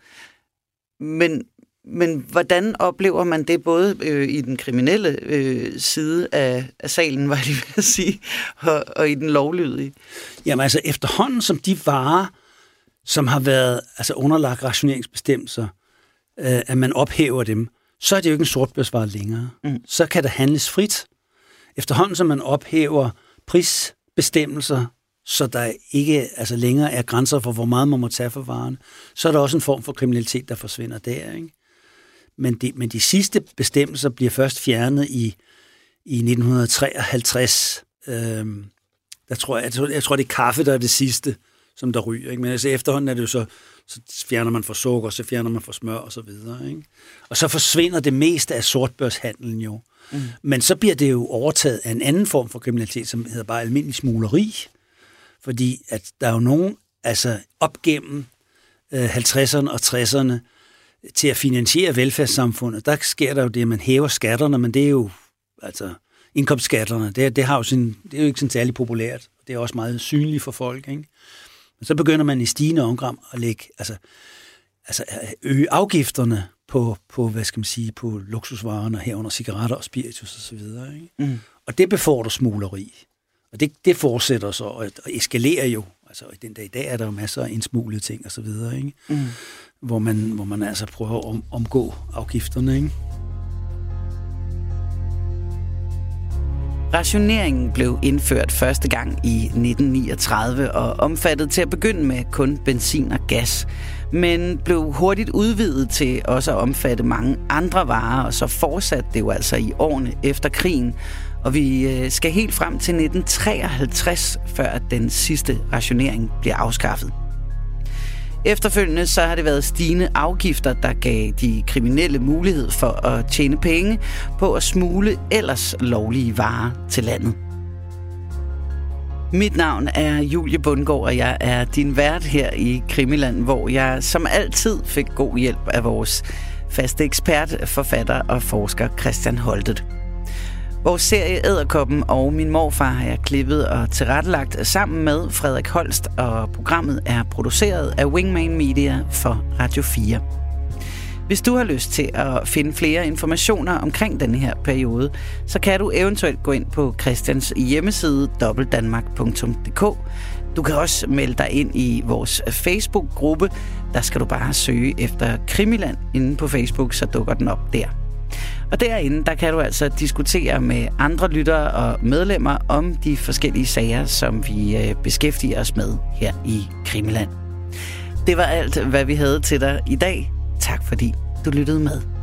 Men hvordan oplever man det, både i den kriminelle side af salen, var det ved at sige, og i den lovlydige? Jamen altså efterhånden, som de varer, som har været altså underlagt rationeringsbestemmelser, at man ophæver dem, så er det jo ikke en sortbørsvare længere. Mm. Så kan der handles frit. Efterhånden, som man ophæver prisbestemmelser, så der ikke altså længere er grænser for, hvor meget man må tage for varen, så er der også en form for kriminalitet, der forsvinder der, ikke? Men de sidste bestemmelser bliver først fjernet i 1953. Jeg tror, det er kaffe, der er det sidste, som der ryger, ikke? Men altså efterhånden er det jo så fjerner man fra sukker, så fjerner man fra smør og så videre, ikke? Og så forsvinder det meste af sortbørshandlen jo. Mm. Men så bliver det jo overtaget af en anden form for kriminalitet, som hedder bare almindelig smugleri, fordi at der er jo nogen, altså op gennem 50'erne og 60'erne, til at finansiere velfærdssamfundet, der sker der jo det, at man hæver skatterne, men det er jo, altså indkomstskatterne, det er jo ikke sådan særlig populært, det er også meget synligt for folk, ikke? Men så begynder man i stigende omgang at lægge, altså øge afgifterne på hvad skal man sige, på luksusvarerne, herunder cigaretter og spiritus og så videre, ikke? Mm. Og det befordrer smugleri. Og det fortsætter så og eskalerer jo. Altså i den dag i dag er der jo masser af indsmuglede ting og så videre, ikke? Mm. Hvor man altså prøver at omgå afgifterne, ikke? Rationeringen blev indført første gang i 1939 og omfattede til at begynde med kun benzin og gas, men blev hurtigt udvidet til også at omfatte mange andre varer, og så fortsatte det jo altså i årene efter krigen. Og vi skal helt frem til 1953, før den sidste rationering bliver afskaffet. Efterfølgende så har det været stigende afgifter, der gav de kriminelle mulighed for at tjene penge på at smugle ellers lovlige varer til landet. Mit navn er Julie Bundgaard, og jeg er din vært her i Krimiland, hvor jeg som altid fik god hjælp af vores faste ekspert, forfatter og forsker Christian Holtet. Vores serie Æderkoppen og min morfar har jeg klippet og tilrettelagt sammen med Frederik Holst, og programmet er produceret af Wingman Media for Radio 4. Hvis du har lyst til at finde flere informationer omkring denne her periode, så kan du eventuelt gå ind på Christians hjemmeside dobbeltdanmark.dk. Du kan også melde dig ind i vores Facebook-gruppe. Der skal du bare søge efter Krimiland inde på Facebook, så dukker den op der. Og derinde, der kan du altså diskutere med andre lyttere og medlemmer om de forskellige sager, som vi beskæftiger os med her i Krimiland. Det var alt, hvad vi havde til dig i dag. Tak fordi du lyttede med.